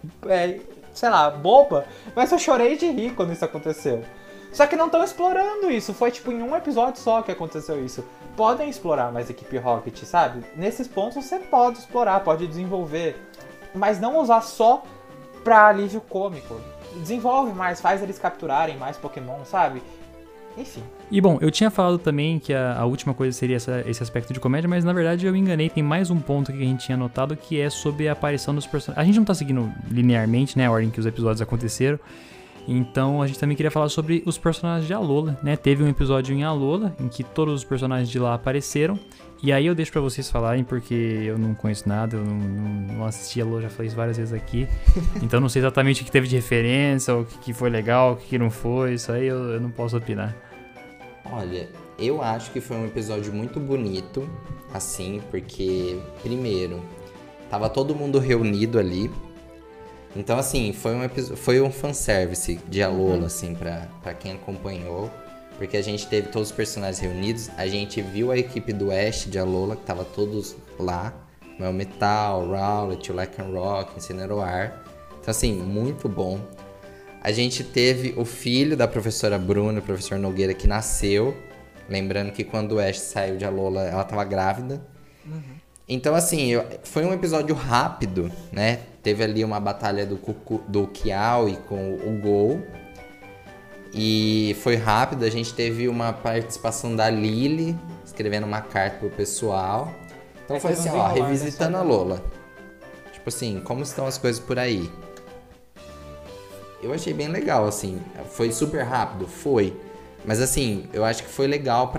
sei lá, boba, mas eu chorei de rir quando isso aconteceu. Só que não estão explorando isso. Foi tipo em um episódio só que aconteceu isso. Podem explorar mais a equipe Rocket, sabe? Nesses pontos você pode explorar, pode desenvolver. Mas não usar só pra alívio cômico. Desenvolve mais, faz eles capturarem mais Pokémon, sabe? Enfim. E bom, eu tinha falado também que a última coisa seria esse aspecto de comédia, mas na verdade eu me enganei, tem mais um ponto aqui que a gente tinha anotado, que é sobre a aparição dos personagens. A gente não tá seguindo linearmente, né, a ordem que os episódios aconteceram, Então a gente também queria falar sobre os personagens de Alola, né? Teve um episódio em Alola em que todos os personagens de lá apareceram. E aí eu deixo pra vocês falarem, porque eu não conheço nada, eu não assisti Alola, já falei isso várias vezes aqui. Então não sei exatamente o que teve de referência, o que foi legal, o que não foi, isso aí eu não posso opinar. Olha, eu acho que foi um episódio muito bonito, assim, porque, primeiro, tava todo mundo reunido ali. Então, assim, foi um fanservice de Alola, assim, pra quem acompanhou. Porque a gente teve todos os personagens reunidos. A gente viu a equipe do Oeste de Alola, que tava todos lá. Mel Metal, Rowlet, Lycanroc, Incineroar. Então, assim, muito bom. A gente teve o filho da professora Bruna, o professor Nogueira, que nasceu. Lembrando que quando o Oeste saiu de Alola, ela tava grávida. Uhum. Então, assim, foi um episódio rápido, né? Teve ali uma batalha do Kiaoe com o Goh. E foi rápido. A gente teve uma participação da Lillie, escrevendo uma carta pro pessoal. Então foi assim, ó, revisitando a Alola. Tipo assim, como estão as coisas por aí? Eu achei bem legal, assim. Foi super rápido? Foi. Mas, assim, eu acho que foi legal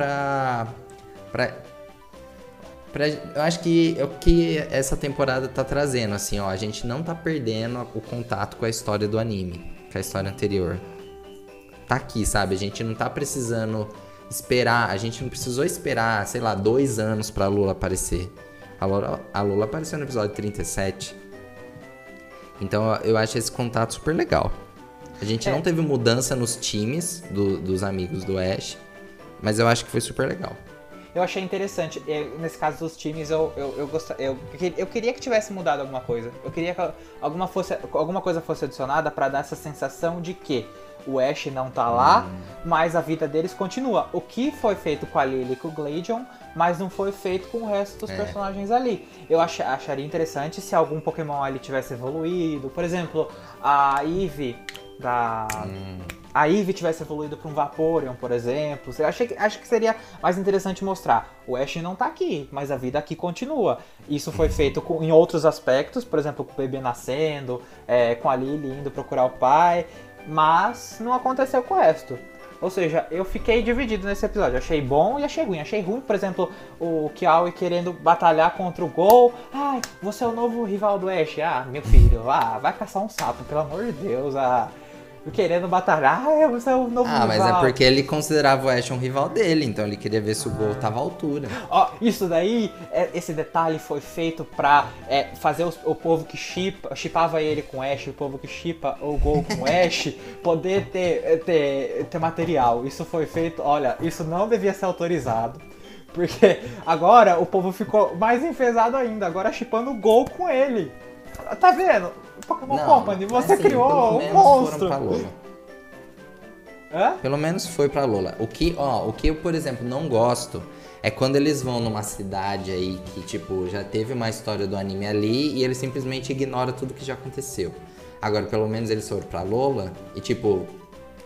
eu acho que é o que essa temporada tá trazendo, assim, ó. A gente não tá perdendo o contato com a história do anime, com a história anterior. Tá aqui, sabe? A gente não tá precisando esperar. A gente não precisou esperar, sei lá, 2 anos pra Alola aparecer. A Alola apareceu no episódio 37. Então, eu acho esse contato super legal. A gente não teve mudança nos times dos amigos do Ash, mas eu acho que foi super legal. Eu achei interessante. Nesse caso dos times, eu queria que tivesse mudado alguma coisa. Eu queria que alguma coisa fosse adicionada pra dar essa sensação de que o Ash não tá lá, mas a vida deles continua. O que foi feito com a Lillie e com o Gladion, mas não foi feito com o resto dos personagens ali. Eu acharia interessante se algum Pokémon ali tivesse evoluído. Por exemplo, a Eevee A Eevee tivesse evoluído para um Vaporeon, por exemplo. Acho que seria mais interessante mostrar. O Ash não tá aqui, mas a vida aqui continua. Isso foi feito em outros aspectos, por exemplo, com o bebê nascendo, com a Lillie indo procurar o pai, mas não aconteceu com o resto. Ou seja, eu fiquei dividido nesse episódio. Achei bom e achei ruim. Achei ruim, por exemplo, o Kiaoe querendo batalhar contra o Goh. Ai, você é o novo rival do Ash. Ah, meu filho, vai caçar um sapo, pelo amor de Deus, querendo batalhar, você é o novo rival. Ah, mas é porque ele considerava o Ash um rival dele, então ele queria ver se o Goh tava à altura. Ó, isso daí, esse detalhe foi feito pra fazer o povo que shippava ele com o Ash, o povo que shippa o Goh com o Ash, poder ter material. Isso foi feito, olha, isso não devia ser autorizado. Porque agora o povo ficou mais enfesado ainda, agora shippando o Goh com ele. Tá vendo? Pokémon Company, você assim, criou um monstro. Pelo menos foi pra Alola. O que eu, por exemplo, não gosto é quando eles vão numa cidade aí que, tipo, já teve uma história do anime ali e eles simplesmente ignoram tudo que já aconteceu. Agora, pelo menos eles foram pra Alola e, tipo,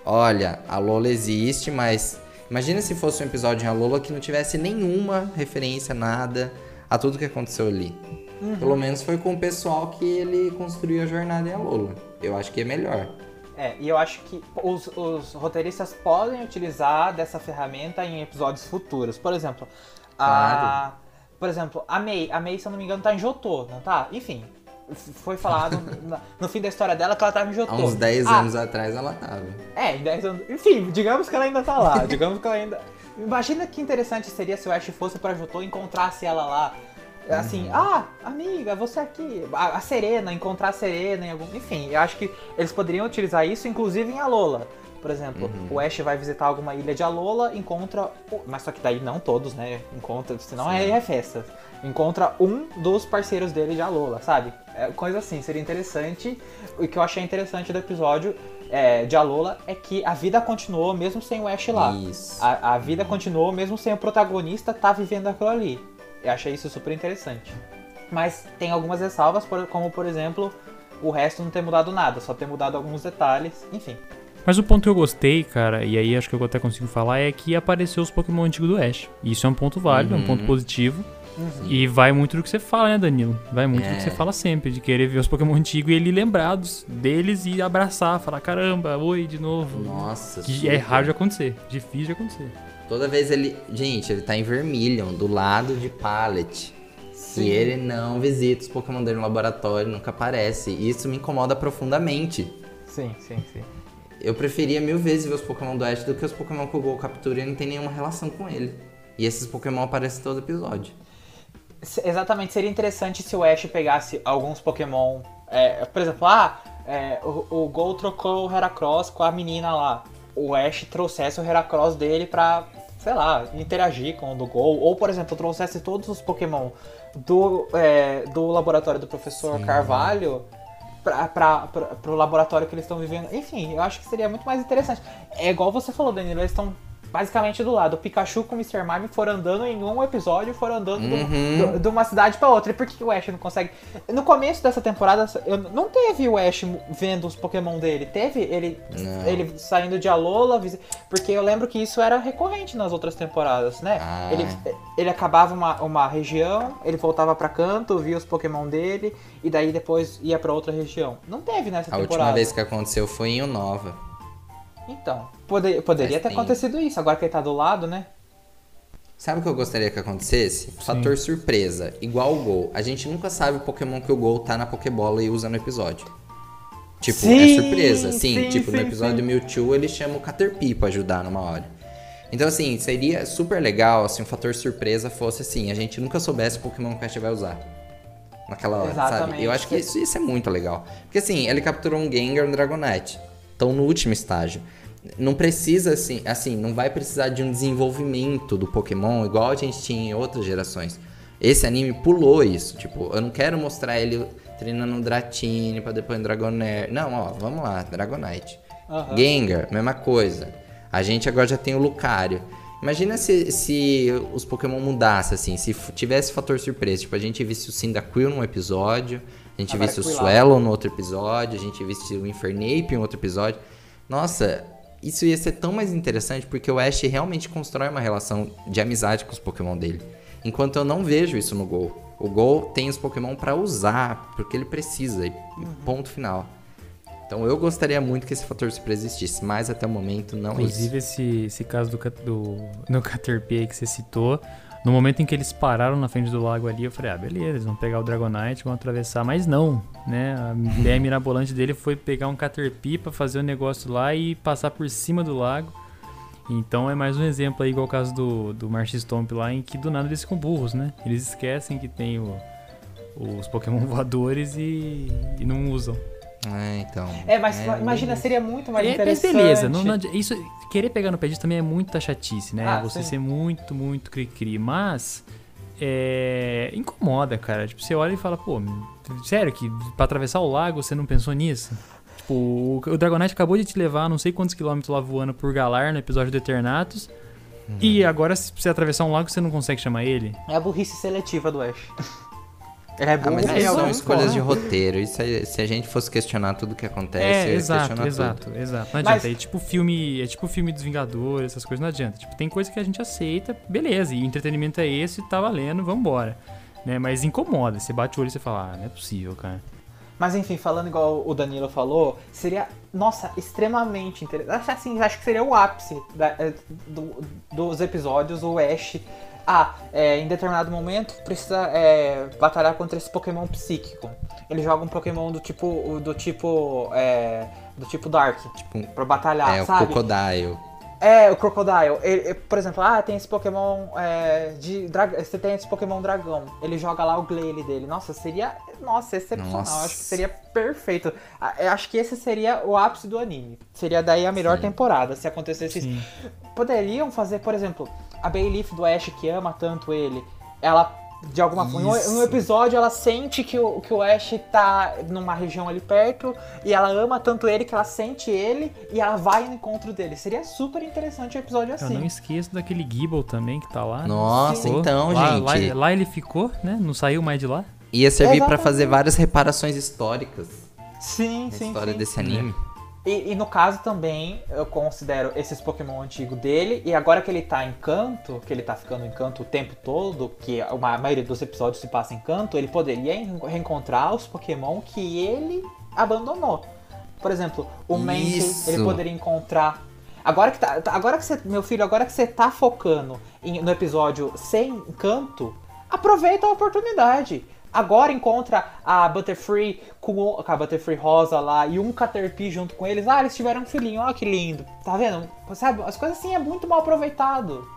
olha, a Alola existe, mas imagina se fosse um episódio em Alola que não tivesse nenhuma referência, nada, a tudo que aconteceu ali. Uhum. Pelo menos foi com o pessoal que ele construiu a jornada em Alola. Eu acho que é melhor. E eu acho que os roteiristas podem utilizar dessa ferramenta em episódios futuros. Por exemplo, a Mei. A Mei, se eu não me engano, tá em Johto, não tá? Enfim, foi falado no fim da história dela que ela tava em Johto. Há uns 10 anos atrás ela tava. Em 10 anos. Enfim, digamos que ela ainda tá lá. Imagina que interessante seria se o Ash fosse pra Johto e encontrasse ela lá. Assim, amiga, você aqui, a Serena, encontrar a Serena em algum... Enfim, eu acho que eles poderiam utilizar isso, inclusive em Alola. Por exemplo, o Ash vai visitar alguma ilha de Alola, encontra... Mas só que daí não todos, né? Encontra, senão é festa. Encontra um dos parceiros dele de Alola, sabe? Coisa assim, seria interessante. O que eu achei interessante do episódio de Alola é que a vida continuou mesmo sem o Ash lá. Isso. A vida continuou mesmo sem o protagonista tá vivendo aquilo ali. Eu achei isso super interessante. Mas tem algumas ressalvas, como por exemplo, o resto não ter mudado nada, só ter mudado alguns detalhes, enfim. Mas o ponto que eu gostei, cara, e aí acho que eu até consigo falar, é que apareceu os Pokémon antigos do Ash. Isso é um ponto válido, é um ponto positivo. Uhum. E vai muito do que você fala, né, Danilo? Vai muito do que você fala sempre, de querer ver os Pokémon antigos e ele lembrar deles e abraçar, falar, caramba, oi, de novo. Nossa. Que é raro de acontecer, difícil de acontecer. Toda vez ele... Gente, ele tá em Vermilion, do lado de Pallet. Se ele não visita os Pokémon dele no laboratório, nunca aparece. E isso me incomoda profundamente. Sim, sim, sim. Eu preferia 1000 vezes ver os Pokémon do Oeste do que os Pokémon que o Goh captura e não tem nenhuma relação com ele. E esses Pokémon aparecem todo episódio. Exatamente, seria interessante se o Ash pegasse alguns Pokémon. Por exemplo, o Goh trocou o Heracross com a menina lá. O Ash trouxesse o Heracross dele pra, sei lá, interagir com o do Goh. Ou, por exemplo, trouxesse todos os Pokémon do laboratório do professor Carvalho pro laboratório que eles estão vivendo. Enfim, eu acho que seria muito mais interessante. É igual você falou, Danilo, eles estão basicamente do lado. O Pikachu com o Mr. Mime foram andando em um episódio, foram andando de uma cidade pra outra. E por que o Ash não consegue? No começo dessa temporada, não teve o Ash vendo os Pokémon dele. Teve ele saindo de Alola, porque eu lembro que isso era recorrente nas outras temporadas, né? Ah. Ele acabava uma região, ele voltava pra Kanto, via os Pokémon dele, e daí depois ia pra outra região. Não teve nessa temporada. A última vez que aconteceu foi em Unova. Então, poderia ter acontecido isso, agora que ele tá do lado, né? Sabe o que eu gostaria que acontecesse? Sim. Fator surpresa, igual o Goh. A gente nunca sabe o Pokémon que o Goh tá na Pokébola e usa no episódio. Tipo, sim, é surpresa, sim. Tipo, no episódio do Mewtwo, ele chama o Caterpie pra ajudar numa hora. Então, assim, seria super legal se um fator surpresa fosse assim, a gente nunca soubesse o Pokémon que a gente vai usar naquela hora, sabe? Eu acho que isso é muito legal. Porque, assim, ele capturou um Gengar e um Dragonite. Estão no último estágio. Não precisa, assim, não vai precisar de um desenvolvimento do Pokémon igual a gente tinha em outras gerações. Esse anime pulou isso. Tipo, eu não quero mostrar ele treinando um Dratini pra depois um Dragonair. Não, ó, vamos lá, Dragonite. Uhum. Gengar, mesma coisa. A gente agora já tem o Lucario. Imagina se os Pokémon mudassem, assim, se tivesse fator surpresa. Tipo, a gente visse o Cyndaquil num episódio, a gente visse o Swallow no outro episódio, a gente visse o Infernape em outro episódio. Nossa, isso ia ser tão mais interessante, porque o Ash realmente constrói uma relação de amizade com os Pokémon dele. Enquanto eu não vejo isso no Goh. O Goh tem os Pokémon pra usar, porque ele precisa, ponto final. Então eu gostaria muito que esse fator surpresa existisse, mas até o momento não existe. Inclusive esse caso do Caterpie aí que você citou, no momento em que eles pararam na frente do lago ali, eu falei, beleza, eles vão pegar o Dragonite, vão atravessar, mas não, né? A ideia mirabolante dele foi pegar um Caterpie pra fazer um negócio lá e passar por cima do lago. Então é mais um exemplo aí, igual o caso do Marsh Stomp lá, em que do nada eles ficam burros, né? Eles esquecem que tem os Pokémon voadores e não usam. Então. Imagina, seria muito mais interessante. Beleza, isso, querer pegar no pé disso também é muita chatice, né? Você ser muito, muito cri-cri, mas incomoda, cara. Tipo, você olha e fala, pô, sério que pra atravessar o lago você não pensou nisso? Tipo, o Dragonite acabou de te levar não sei quantos quilômetros lá voando por Galar no episódio do Eternatus. E agora, se você atravessar um lago, você não consegue chamar ele? É a burrice seletiva do Ash. Mas são escolhas de roteiro. E se a gente fosse questionar tudo que acontece, exato. Não adianta, é tipo filme dos Vingadores, essas coisas não adianta. Tipo, tem coisa que a gente aceita, beleza, e entretenimento é esse, tá valendo, vambora, né? Mas incomoda, você bate o olho e você fala, não é possível, cara. Mas enfim, falando igual o Danilo falou, seria, nossa, extremamente interessante. Assim, acho que seria o ápice dos episódios, o Ash. Em determinado momento, precisa batalhar contra esse Pokémon psíquico. Ele joga um Pokémon do tipo Dark, tipo, pra batalhar, sabe? O Crocodile. O Crocodile. Ele, por exemplo, tem esse Pokémon você tem esse Pokémon Dragão. Ele joga lá o Glalie dele. Nossa, seria... Nossa, excepcional. Nossa. Acho que seria perfeito. Acho que esse seria o ápice do anime. Seria daí a melhor temporada, se acontecesse isso. Poderiam fazer, por exemplo... A Bayleaf do Ash, que ama tanto ele, ela, de alguma forma, no episódio ela sente que o Ash tá numa região ali perto, e ela ama tanto ele que ela sente ele e ela vai no encontro dele. Seria super interessante um episódio assim. Eu não esqueço daquele Gible também que tá lá. Nossa, então, gente. Lá ele ficou, né? Não saiu mais de lá. Ia servir pra fazer várias reparações históricas. Sim, na história desse anime. E no caso também, eu considero esses Pokémon antigos dele, e agora que ele tá em Kanto, que ele tá ficando em Kanto o tempo todo, que a maioria dos episódios se passa em Kanto, ele poderia reencontrar os Pokémon que ele abandonou. Por exemplo, o Mente, ele poderia encontrar... Agora que você tá focando no episódio sem Kanto, aproveita a oportunidade. Agora encontra a Butterfree com a Butterfree rosa lá e um Caterpie junto com eles. Ah, eles tiveram um filhinho, olha que lindo. Tá vendo? Sabe, as coisas assim é muito mal aproveitado.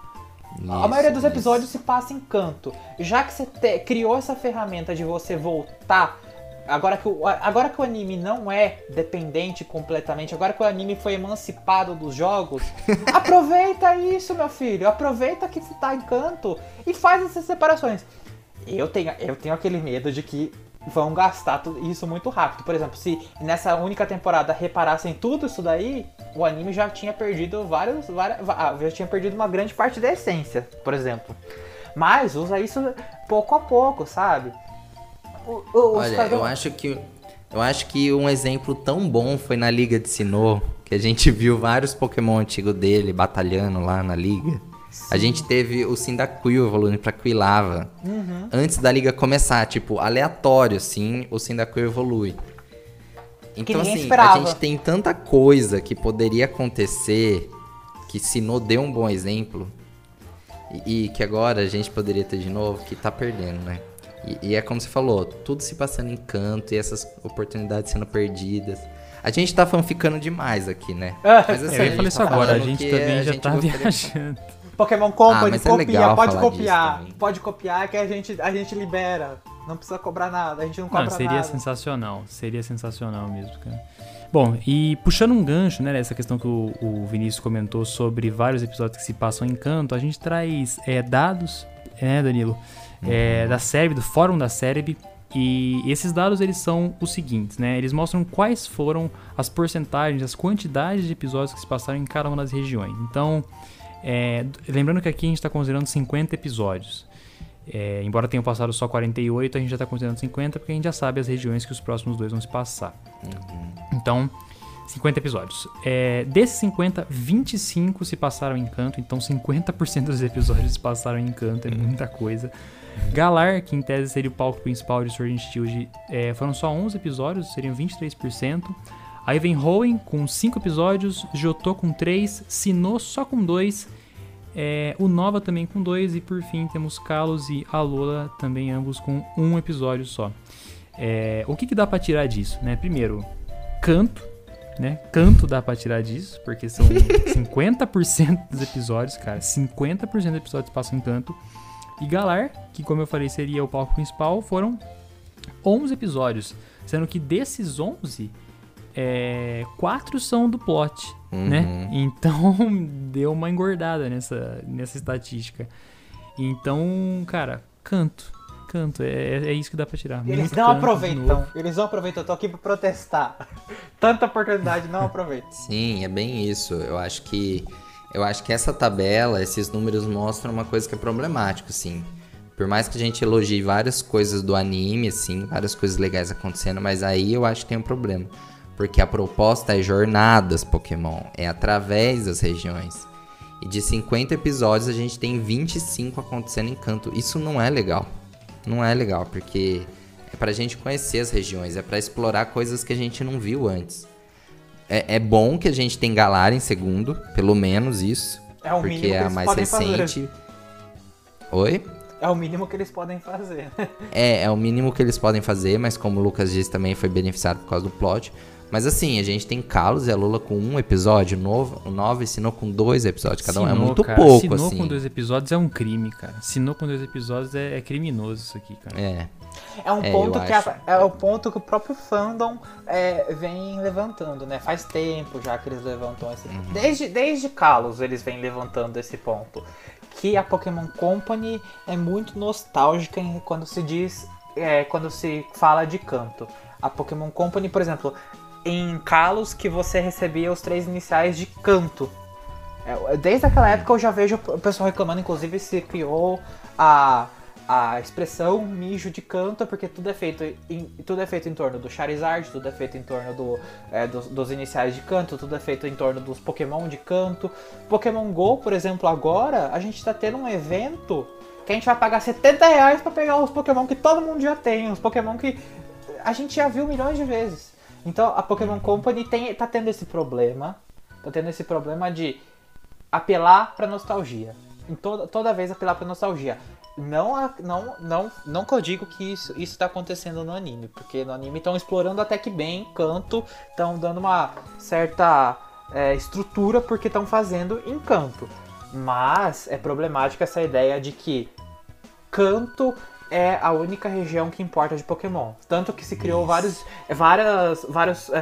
Nossa, a maioria dos episódios se passa em Kanto. Já que você criou essa ferramenta de você voltar, agora que o anime não é dependente completamente, agora que o anime foi emancipado dos jogos, aproveita isso, meu filho. Aproveita que você tá em Kanto e faz essas separações. Eu tenho aquele medo de que vão gastar isso muito rápido. Por exemplo, se nessa única temporada reparassem tudo isso daí, o anime já tinha perdido uma grande parte da essência, por exemplo. Mas usa isso pouco a pouco, sabe? Eu acho que um exemplo tão bom foi na Liga de Sinnoh, que a gente viu vários Pokémon antigos dele batalhando lá na Liga. Sim. A gente teve o Cyndaquil evoluindo pra Quilava. Uhum. Antes da liga começar, tipo, aleatório, assim, o Cyndaquil evolui. Então, assim, esperava. A gente tem tanta coisa que poderia acontecer, que Sinnoh deu um bom exemplo, e que agora a gente poderia ter de novo, que tá perdendo, né? E é como você falou, tudo se passando em Kanto, e essas oportunidades sendo perdidas. A gente tá fanficando demais aqui, né? Mas, assim, eu falei isso agora, a gente também já tá viajando. Pokémon Company, pode copiar que a gente libera. Não precisa cobrar nada, a gente não cobra nada. Seria sensacional mesmo, cara. Bom, e puxando um gancho, né, essa questão que o Vinícius comentou sobre vários episódios que se passam em Kanto, a gente traz dados, né, Danilo, da Serb, do fórum da Serb, e esses dados eles são os seguintes, né, eles mostram quais foram as porcentagens, as quantidades de episódios que se passaram em cada uma das regiões. Então... lembrando que aqui a gente está considerando 50 episódios, embora tenham passado só 48, a gente já está considerando 50 porque a gente já sabe as regiões que os próximos dois vão se passar. Então, 50 episódios. Desses 50, 25 se passaram em Kanto, então 50% dos episódios se passaram em Kanto, é muita coisa. Galar, que em tese seria o palco principal de Sword and Shield, foram só 11 episódios, seriam 23%. Aí vem Hoenn com 5 episódios, Johto com 3, Sinnoh só com 2, Unova também com 2 e por fim temos Kalos e Alola também ambos com 1 episódio só. O que dá pra tirar disso, né? Primeiro, Kanto, né? Kanto dá pra tirar disso, porque são 50% dos episódios, cara. 50% dos episódios passam em Kanto. E Galar, que como eu falei seria o palco principal, foram 11 episódios, sendo que desses 11... 4 são do plot, né? Então, deu uma engordada nessa estatística. Então, cara, Kanto. É isso que dá pra tirar. Eles não aproveitam. Eu tô aqui pra protestar. Tanta oportunidade, não aproveitam. Sim, é bem isso. Eu acho que essa tabela, esses números mostram uma coisa que é problemática, assim. Por mais que a gente elogie várias coisas do anime, assim, várias coisas legais acontecendo, mas aí eu acho que tem um problema. Porque a proposta é jornadas Pokémon, é através das regiões. E de 50 episódios a gente tem 25 acontecendo em Kanto. Isso não é legal. Não é legal, porque é pra gente conhecer as regiões, é pra explorar coisas que a gente não viu antes. É bom que a gente tem Galar em segundo, pelo menos isso. É o mínimo que eles podem fazer. Porque é a mais recente. Oi? É o mínimo que eles podem fazer. É o mínimo que eles podem fazer, mas como o Lucas disse também foi beneficiado por causa do plot. Mas assim, a gente tem Kalos e Alola com 1 episódio, Nova e Sinnoh com 2 episódios. Cada um é muito pouco, Sinnoh, assim. Sinnoh com 2 episódios é um crime, cara. Sinnoh com 2 episódios é criminoso isso aqui, cara. É o ponto que o próprio fandom vem levantando, né? Faz tempo já que eles levantam esse ponto. Desde Kalos eles vêm levantando esse ponto. Que a Pokémon Company é muito nostálgica quando se fala de Kanto. A Pokémon Company, por exemplo... em Kalos que você recebia os 3 iniciais de Kanto. Desde aquela época eu já vejo o pessoal reclamando, inclusive se criou A expressão mijo de Kanto, porque tudo é feito em torno do Charizard, tudo é feito em torno dos iniciais de Kanto, tudo é feito em torno dos Pokémon de Kanto. Pokémon Go, por exemplo, agora, a gente tá tendo um evento que a gente vai pagar 70 reais pra pegar os Pokémon que todo mundo já tem, os Pokémon que a gente já viu milhões de vezes. Então a Pokémon Company tá tendo esse problema de apelar pra nostalgia. Toda vez apelar pra nostalgia. Não que eu digo que isso tá acontecendo no anime, porque no anime estão explorando até que bem Kanto, estão dando uma certa estrutura porque estão fazendo em Kanto. Mas é problemática essa ideia de que Kanto é a única região que importa de Pokémon. Tanto que se criou vários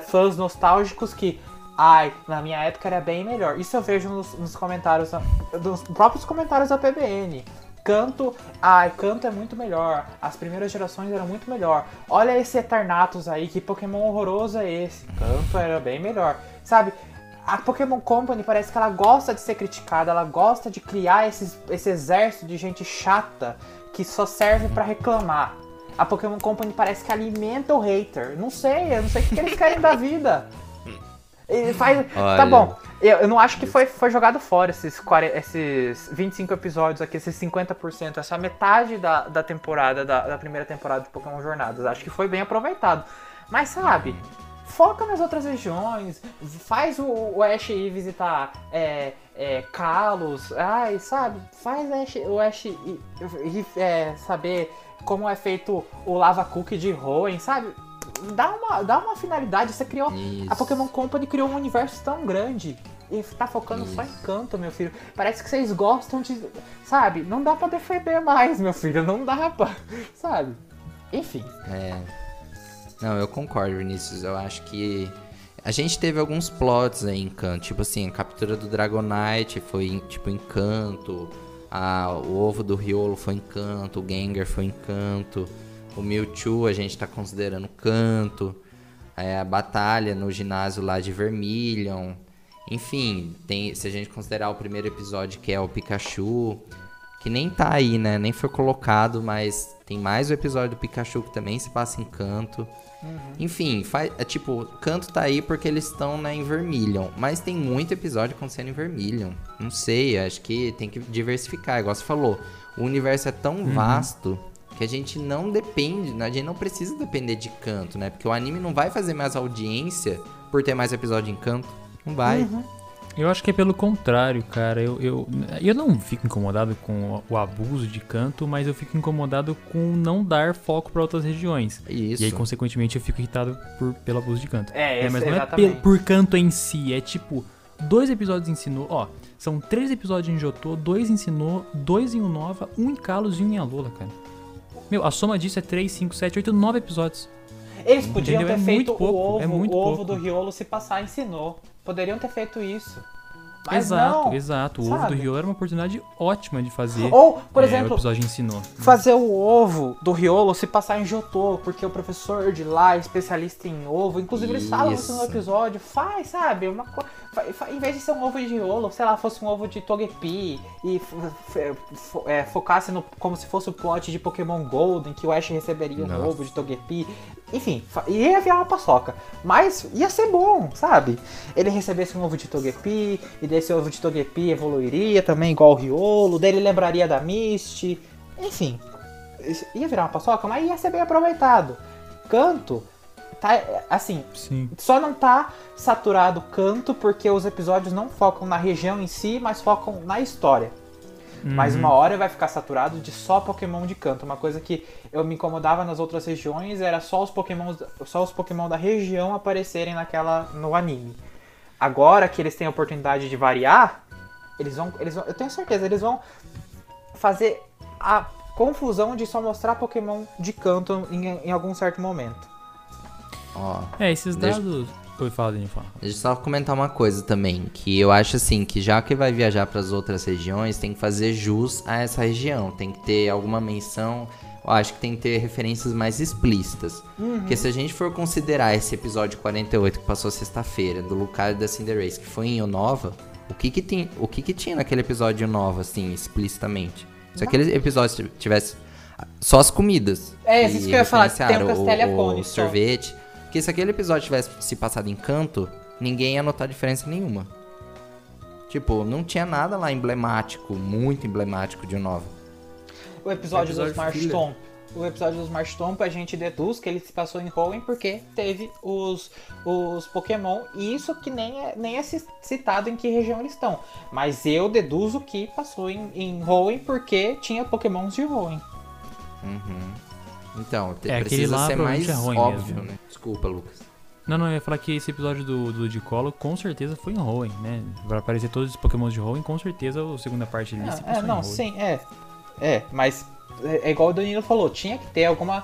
fãs nostálgicos que... Ai, na minha época era bem melhor. Isso eu vejo nos comentários, nos próprios comentários da PBN. Kanto é muito melhor. As primeiras gerações eram muito melhor. Olha esse Eternatus aí, que Pokémon horroroso é esse? Kanto era bem melhor. Sabe, a Pokémon Company parece que ela gosta de ser criticada, ela gosta de criar esse exército de gente chata que só serve pra reclamar. A Pokémon Company parece que alimenta o hater. Não sei, eu não sei o que eles querem da vida. Tá bom, eu não acho que foi jogado fora esses 25 episódios aqui, esses 50%, essa metade da temporada, da primeira temporada de Pokémon Jornadas. Acho que foi bem aproveitado. Mas sabe, foca nas outras regiões, faz o Ash ir visitar Kalos, sabe, faz o Ash ir saber como é feito o Lava Cookie de Hoenn, sabe? Dá uma finalidade. Você criou... Isso. A Pokémon Company criou um universo tão grande e tá focando Isso. só em Kanto, meu filho. Parece que vocês gostam de... Sabe? Não dá pra defender mais, meu filho. Não dá pra... Sabe? Enfim. Não, eu concordo, Vinícius. Eu acho que... A gente teve alguns plots aí em Kanto. Tipo assim, a captura do Dragonite foi tipo em Kanto. O ovo do Riolo foi em Kanto. O Gengar foi em Kanto. O Mewtwo a gente tá considerando Kanto, a batalha no ginásio lá de Vermilion, enfim, se a gente considerar o primeiro episódio que é o Pikachu, que nem tá aí, né, nem foi colocado, mas tem mais o episódio do Pikachu que também se passa em Kanto, Enfim, Kanto tá aí porque eles estão em Vermilion, mas tem muito episódio acontecendo em Vermilion, não sei, acho que tem que diversificar, igual você falou, o universo é tão vasto... Que a gente não depende, a gente não precisa depender de Kanto, né? Porque o anime não vai fazer mais audiência por ter mais episódio em Kanto. Não vai. Eu acho que é pelo contrário, cara. Eu não fico incomodado com o abuso de Kanto, mas eu fico incomodado com não dar foco pra outras regiões. Isso. E aí, consequentemente, eu fico irritado pelo abuso de Kanto. Mas não exatamente. É por Kanto em si, é tipo... 2 episódios em Sinnoh, são 3 episódios em Johto, 2 em Sinnoh, 2 em Unova, 1 em Kalos e 1 em Alola, cara. Meu, a soma disso é 3, 5, 7, 8, 9 episódios. Eles podiam ter feito o ovo do Riolo se passar em Sinnoh. Poderiam ter feito isso. Mas exato. O ovo do Riolo era uma oportunidade ótima de fazer. Ou, por exemplo, o episódio em Sinnoh. Fazer o ovo do Riolo se passar em Johto, porque o professor de lá é especialista em ovo. Inclusive, eles falam isso no episódio. Faz, sabe? Uma coisa. Em vez de ser um ovo de Riolo, sei lá, fosse um ovo de Togepi e focasse no, como se fosse o plot de Pokémon Gold, em que o Ash receberia um ovo de Togepi. Enfim, ia virar uma paçoca. Mas ia ser bom, sabe? Ele recebesse um ovo de Togepi, e desse ovo de Togepi evoluiria também igual o Riolo, dele lembraria da Misty. Enfim, ia virar uma paçoca, mas ia ser bem aproveitado. Kanto... Tá, assim, Sim. só não tá saturado Kanto porque os episódios não focam na região em si, mas focam na história. Mas uma hora vai ficar saturado de só Pokémon de Kanto. Uma coisa que eu me incomodava nas outras regiões era só os Pokémon da região aparecerem no anime. Agora que eles têm a oportunidade de variar, eles vão, eu tenho certeza, eles vão fazer a confusão de só mostrar Pokémon de Kanto em algum certo momento. Esses dados... Deixa eu só comentar uma coisa também, que eu acho assim, que já que vai viajar pras outras regiões, tem que fazer jus a essa região, tem que ter alguma menção, eu acho que tem que ter referências mais explícitas. Porque se a gente for considerar esse episódio 48 que passou sexta-feira, do Lucario e da Cinderace, que foi em Unova, o que tinha naquele episódio de Unova, assim, explicitamente? Se aquele episódio tivesse... Só as comidas. É, isso que eu ia falar, tem o Castelo e a Cone, sorvete. Porque se aquele episódio tivesse se passado em Kanto, ninguém ia notar diferença nenhuma. Tipo, não tinha nada lá emblemático, muito emblemático de Unova. O episódio dos Marshtomp. O episódio dos Marshtomp a gente deduz que ele se passou em Hoenn porque teve os Pokémon. E isso que nem é citado em que região eles estão. Mas eu deduzo que passou em Hoenn porque tinha Pokémons de Hoenn. Uhum. Então, precisa ser mais óbvio, mesmo, né? Desculpa, Lucas. Não, eu ia falar que esse episódio do de Colo com certeza foi em Hoenn, né? Vai aparecer todos os Pokémons de Hoenn, com certeza a segunda parte dele se passou em Hoenn. Sim, é. É, mas é igual o Danilo falou, tinha que ter alguma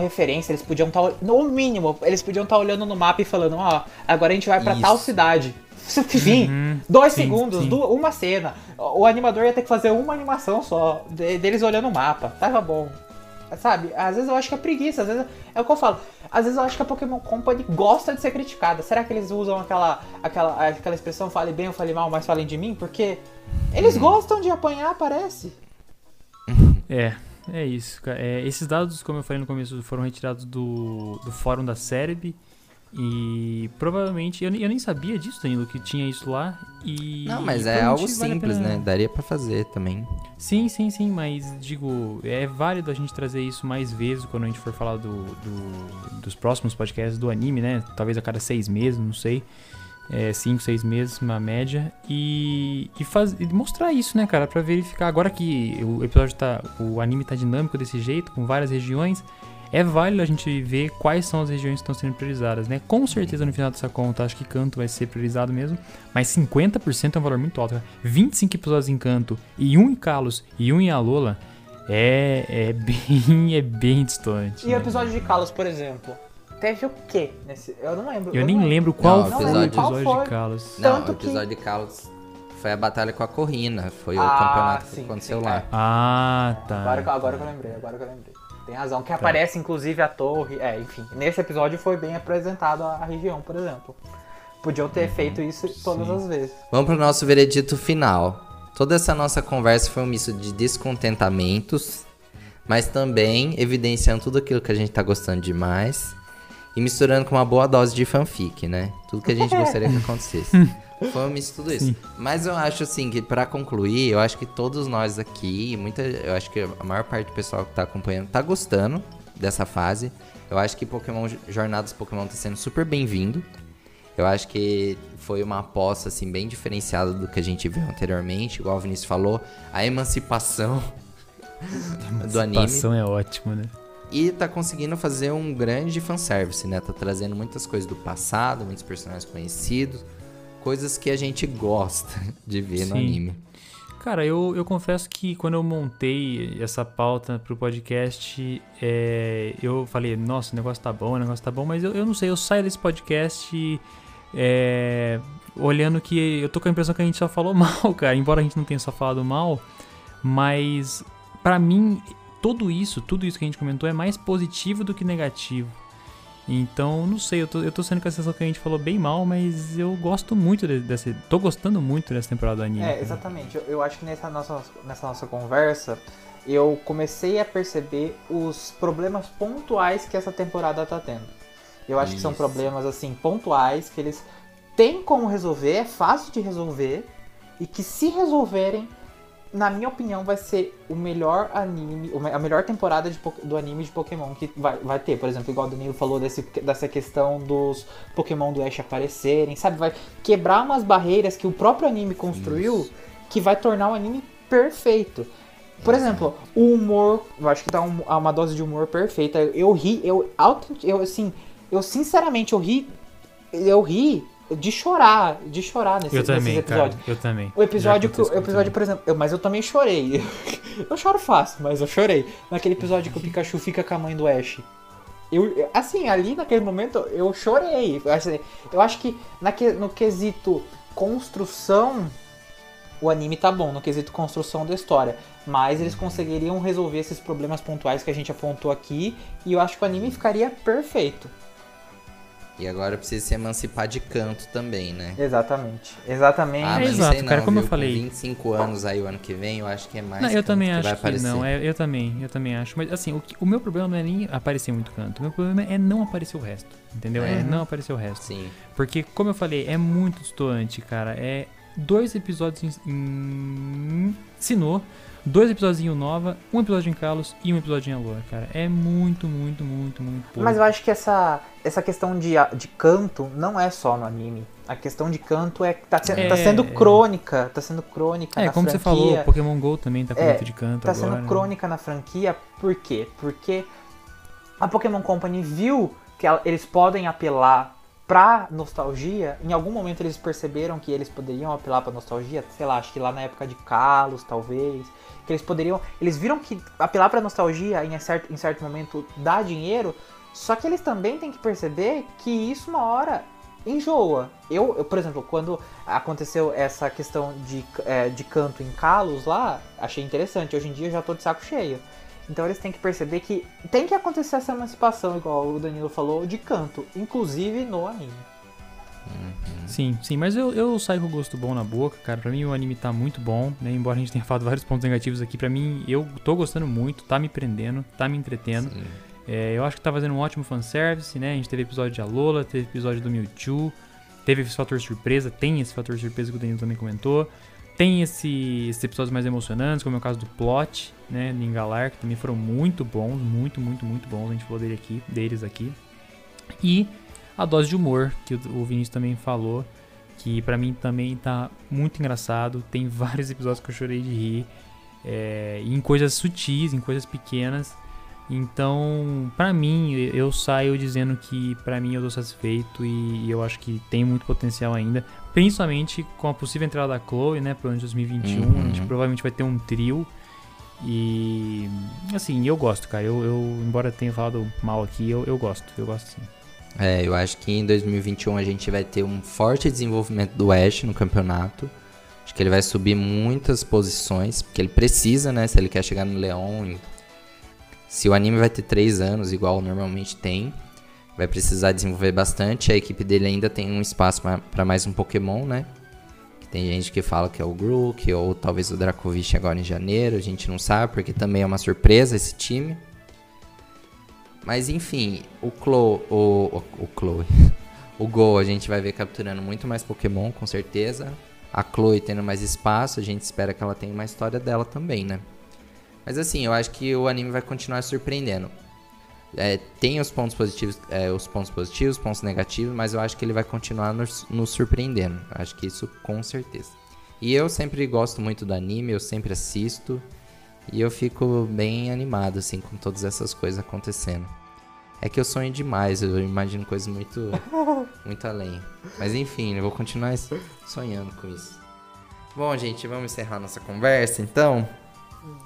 referência, eles podiam estar, no mínimo, olhando no mapa e falando, ó, agora a gente vai pra tal cidade. Vim, dois segundos, uma cena. O animador ia ter que fazer uma animação só, deles olhando o mapa, tava bom. Sabe, às vezes eu acho que é preguiça, às vezes é o que eu falo. Às vezes eu acho que a Pokémon Company gosta de ser criticada. Será que eles usam aquela expressão, fale bem ou fale mal, mas falem de mim? Porque eles gostam de apanhar, parece. É isso, cara. Esses dados, como eu falei no começo, foram retirados do fórum da Cereb. E provavelmente, eu nem sabia disso, Danilo, que tinha isso lá. E não, mas é algo simples, né? Daria pra fazer também. Sim, mas digo, é válido a gente trazer isso mais vezes quando a gente for falar dos próximos podcasts do anime, né? Talvez a cada 6 meses, não sei. 5, 6 meses, uma média. E mostrar isso, né, cara? Pra verificar. Agora que o episódio o anime tá dinâmico desse jeito, com várias regiões. É válido a gente ver quais são as regiões que estão sendo priorizadas, né? Com certeza no final dessa conta, acho que Kanto vai ser priorizado mesmo, mas 50% é um valor muito alto, cara. 25 episódios em Kanto, e um em Kalos, e um em Alola, é bem distante. E o episódio de Kalos, por exemplo, teve o quê? Eu não lembro. Eu nem lembro qual foi o episódio de Kalos. Não, o episódio de Kalos... Foi a batalha com a Korrina, foi o campeonato que aconteceu lá. É. Ah, tá. Agora que eu lembrei. Tem razão, que aparece inclusive a torre, enfim. Nesse episódio foi bem apresentado a região, por exemplo. Podiam ter feito isso todas as vezes. Vamos pro nosso veredito final. Toda essa nossa conversa foi um misto de descontentamentos, mas também evidenciando tudo aquilo que a gente tá gostando demais e misturando com uma boa dose de fanfic, né? Tudo que a gente gostaria que acontecesse. Foi um misto tudo isso. Sim. Mas eu acho assim, que pra concluir, eu acho que todos nós aqui, eu acho que a maior parte do pessoal que tá acompanhando tá gostando dessa fase. Eu acho que Pokémon Jornadas Pokémon tá sendo super bem-vindo. Eu acho que foi uma aposta assim, bem diferenciada do que a gente viu anteriormente. Igual o Vinícius falou, a emancipação do anime. A emancipação é ótimo, né? E tá conseguindo fazer um grande fanservice, né? Tá trazendo muitas coisas do passado, muitos personagens conhecidos. Coisas que a gente gosta de ver no anime. Cara, eu confesso que quando eu montei essa pauta pro podcast, eu falei, nossa, o negócio tá bom, mas eu não sei, eu saio desse podcast olhando que eu tô com a impressão que a gente só falou mal, cara, embora a gente não tenha só falado mal, mas pra mim, tudo isso que a gente comentou é mais positivo do que negativo. Então, não sei, eu tô sendo com a sensação que a gente falou bem mal, mas eu gosto muito dessa... Tô gostando muito dessa temporada do anime. Exatamente. Eu acho que nessa nossa conversa, eu comecei a perceber os problemas pontuais que essa temporada tá tendo. Eu acho que são problemas, assim, pontuais, que eles têm como resolver, é fácil de resolver, e que se resolverem, na minha opinião, vai ser o melhor anime, a melhor temporada do anime de Pokémon que vai ter. Por exemplo, igual o Danilo falou dessa questão dos Pokémon do Ash aparecerem, sabe? Vai quebrar umas barreiras que o próprio anime construiu, que vai tornar o anime perfeito. Por exemplo, o humor, eu acho que dá uma dose de humor perfeita. Eu sinceramente ri de chorar nesse episódio. Cara, eu também. O episódio, por exemplo, mas eu também chorei. Eu choro fácil, mas eu chorei. Naquele episódio que o Pikachu fica com a mãe do Ash. Assim, ali naquele momento, eu chorei. Eu acho que no quesito construção, o anime tá bom, no quesito construção da história. Mas eles conseguiriam resolver esses problemas pontuais que a gente apontou aqui. E eu acho que o anime ficaria perfeito. E agora precisa se emancipar de Kanto também, né? Exatamente. Exatamente. Ah, mas exato, não sei não, cara, como viu? Eu falei. Com 25 anos aí o ano que vem, eu acho que é mais. Não, eu também acho que aparecer. Não. Eu também acho. Mas assim, o meu problema não é nem aparecer muito Kanto. O meu problema é não aparecer o resto. Entendeu? É não aparecer o resto. Sim. Porque, como eu falei, é muito distoante, cara. É 2 episódios em Sinnoh, 2 episódios em Unova, 1 episódio em Kalos e 1 episódio em Alola, cara. É muito pouco. Mas eu acho que essa questão de Kanto não é só no anime. A questão de Kanto é que tá sendo crônica na franquia. É, como você falou, Pokémon Go também tá com muito de Kanto agora. Tá sendo crônica na franquia, por quê? Porque a Pokémon Company viu que eles podem apelar pra nostalgia. Em algum momento eles perceberam que eles poderiam apelar pra nostalgia, sei lá, acho que lá na época de Kalos, talvez, que eles poderiam, eles viram que apelar pra nostalgia em certo momento dá dinheiro, só que eles também têm que perceber que isso uma hora enjoa. Eu por exemplo, quando aconteceu essa questão de Kanto em Kalos lá, achei interessante, hoje em dia eu já tô de saco cheio. Então eles têm que perceber que tem que acontecer essa emancipação, igual o Danilo falou, de Kanto, inclusive no anime. Sim, mas eu saio com gosto bom na boca, cara. Pra mim o anime tá muito bom, né? Embora a gente tenha falado vários pontos negativos aqui, pra mim eu tô gostando muito, tá me prendendo, tá me entretendo. Eu acho que tá fazendo um ótimo fanservice, né? A gente teve episódio de Alola, teve episódio do Mewtwo, teve esse fator surpresa, tem esse fator surpresa que o Danilo também comentou. Tem esses episódios mais emocionantes, como é o caso do Plot, né, em Galar, que também foram muito bons, muito bons, a gente falou deles aqui. E a dose de humor, que o Vinícius também falou, que pra mim também tá muito engraçado, tem vários episódios que eu chorei de rir, em coisas sutis, em coisas pequenas. Então, pra mim, eu saio dizendo que pra mim eu tô satisfeito e eu acho que tem muito potencial ainda. Principalmente com a possível entrada da Chloe, né, pro ano de 2021, a gente provavelmente vai ter um trio e, assim, eu gosto, cara, eu embora tenha falado mal aqui, eu gosto sim. Eu acho que em 2021 a gente vai ter um forte desenvolvimento do Ash no campeonato, acho que ele vai subir muitas posições, porque ele precisa, né, se ele quer chegar no Leon, se o anime vai ter 3 anos, igual normalmente tem. Vai precisar desenvolver bastante. A equipe dele ainda tem um espaço para mais um Pokémon, né? Tem gente que fala que é o Grook, ou talvez o Dracovish agora em janeiro. A gente não sabe, porque também é uma surpresa esse time. Mas enfim, o Goh a gente vai ver capturando muito mais Pokémon, com certeza. A Chloe tendo mais espaço, a gente espera que ela tenha uma história dela também, né? Mas assim, eu acho que o anime vai continuar surpreendendo. Tem os pontos positivos, pontos negativos, mas eu acho que ele vai continuar nos surpreendendo. Acho que isso com certeza. E eu sempre gosto muito do anime, eu sempre assisto e eu fico bem animado assim com todas essas coisas acontecendo. É que eu sonho demais, eu imagino coisas muito, muito além. Mas enfim, eu vou continuar sonhando com isso. Bom, gente, vamos encerrar nossa conversa então?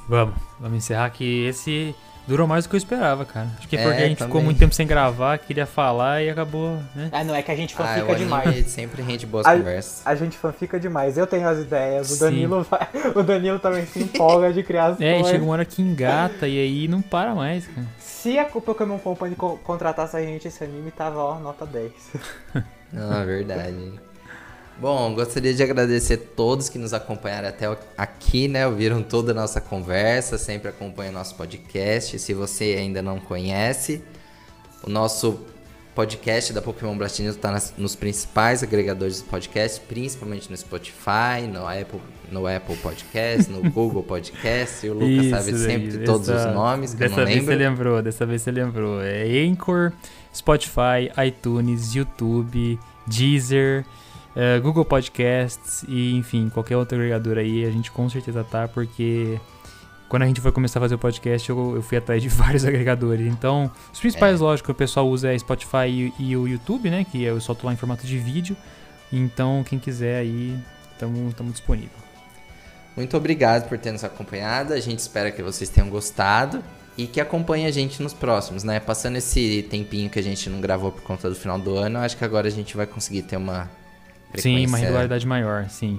Vamos encerrar que esse... Durou mais do que eu esperava, cara. Acho que é porque a gente também ficou muito tempo sem gravar, queria falar e acabou, né? Ah, não, é que a gente fanfica demais. Sempre rende boas conversas. A gente fanfica demais. Eu tenho as ideias, o Danilo também se empolga de criar as coisas. Chega uma hora que engata e aí não para mais, cara. Se a Pokémon Company contratasse a gente, esse anime tava, nota 10. Não, é verdade. Bom, gostaria de agradecer a todos que nos acompanharam até aqui, né? Ouviram toda a nossa conversa, sempre acompanham o nosso podcast. Se você ainda não conhece, o nosso podcast da Pokémon Blast News está nos principais agregadores de podcast, principalmente no Spotify, no Apple Podcast, no Google Podcast. E o Lucas sabe sempre de todos os nomes, que eu não lembro. Dessa vez você lembrou. É Anchor, Spotify, iTunes, YouTube, Deezer... Google Podcasts e, enfim, qualquer outro agregador aí, a gente com certeza tá, porque quando a gente foi começar a fazer o podcast, eu fui atrás de vários agregadores. Então, os principais, lógico, que o pessoal usa é Spotify e o YouTube, né, que eu solto lá em formato de vídeo. Então, quem quiser aí, estamos disponível. Muito obrigado por ter nos acompanhado, a gente espera que vocês tenham gostado e que acompanhe a gente nos próximos, né? Passando esse tempinho que a gente não gravou por conta do final do ano, acho que agora a gente vai conseguir ter uma... Sim, uma regularidade maior, sim.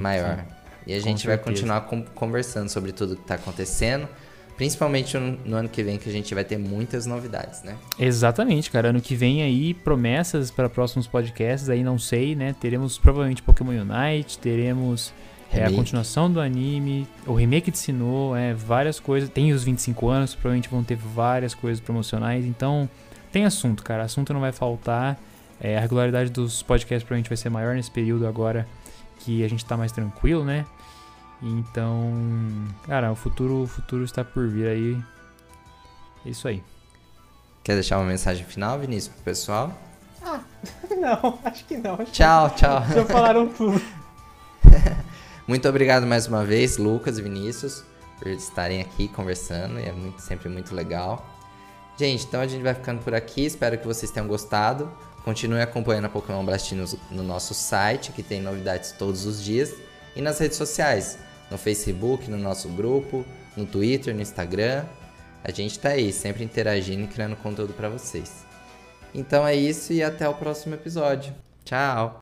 E a gente vai continuar conversando sobre tudo que está acontecendo. Principalmente no ano que vem, que a gente vai ter muitas novidades, né? Exatamente, cara. Ano que vem aí, promessas para próximos podcasts, aí não sei, né? Teremos provavelmente Pokémon Unite, teremos a continuação do anime, o remake de Sinnoh, várias coisas. Tem os 25 anos, provavelmente vão ter várias coisas promocionais. Então, tem assunto, cara. Assunto não vai faltar. A regularidade dos podcasts provavelmente vai ser maior nesse período agora que a gente tá mais tranquilo, né? Então, cara, o futuro está por vir aí. É isso aí. Quer deixar uma mensagem final, Vinícius, pro pessoal? Ah, não, acho que não. Tchau. Já falaram tudo. Muito obrigado mais uma vez, Lucas e Vinícius, por estarem aqui conversando. É sempre muito legal. Gente, então a gente vai ficando por aqui. Espero que vocês tenham gostado. Continue acompanhando a Pokémon Blast no nosso site, que tem novidades todos os dias. E nas redes sociais, no Facebook, no nosso grupo, no Twitter, no Instagram. A gente tá aí, sempre interagindo e criando conteúdo pra vocês. Então é isso e até o próximo episódio. Tchau!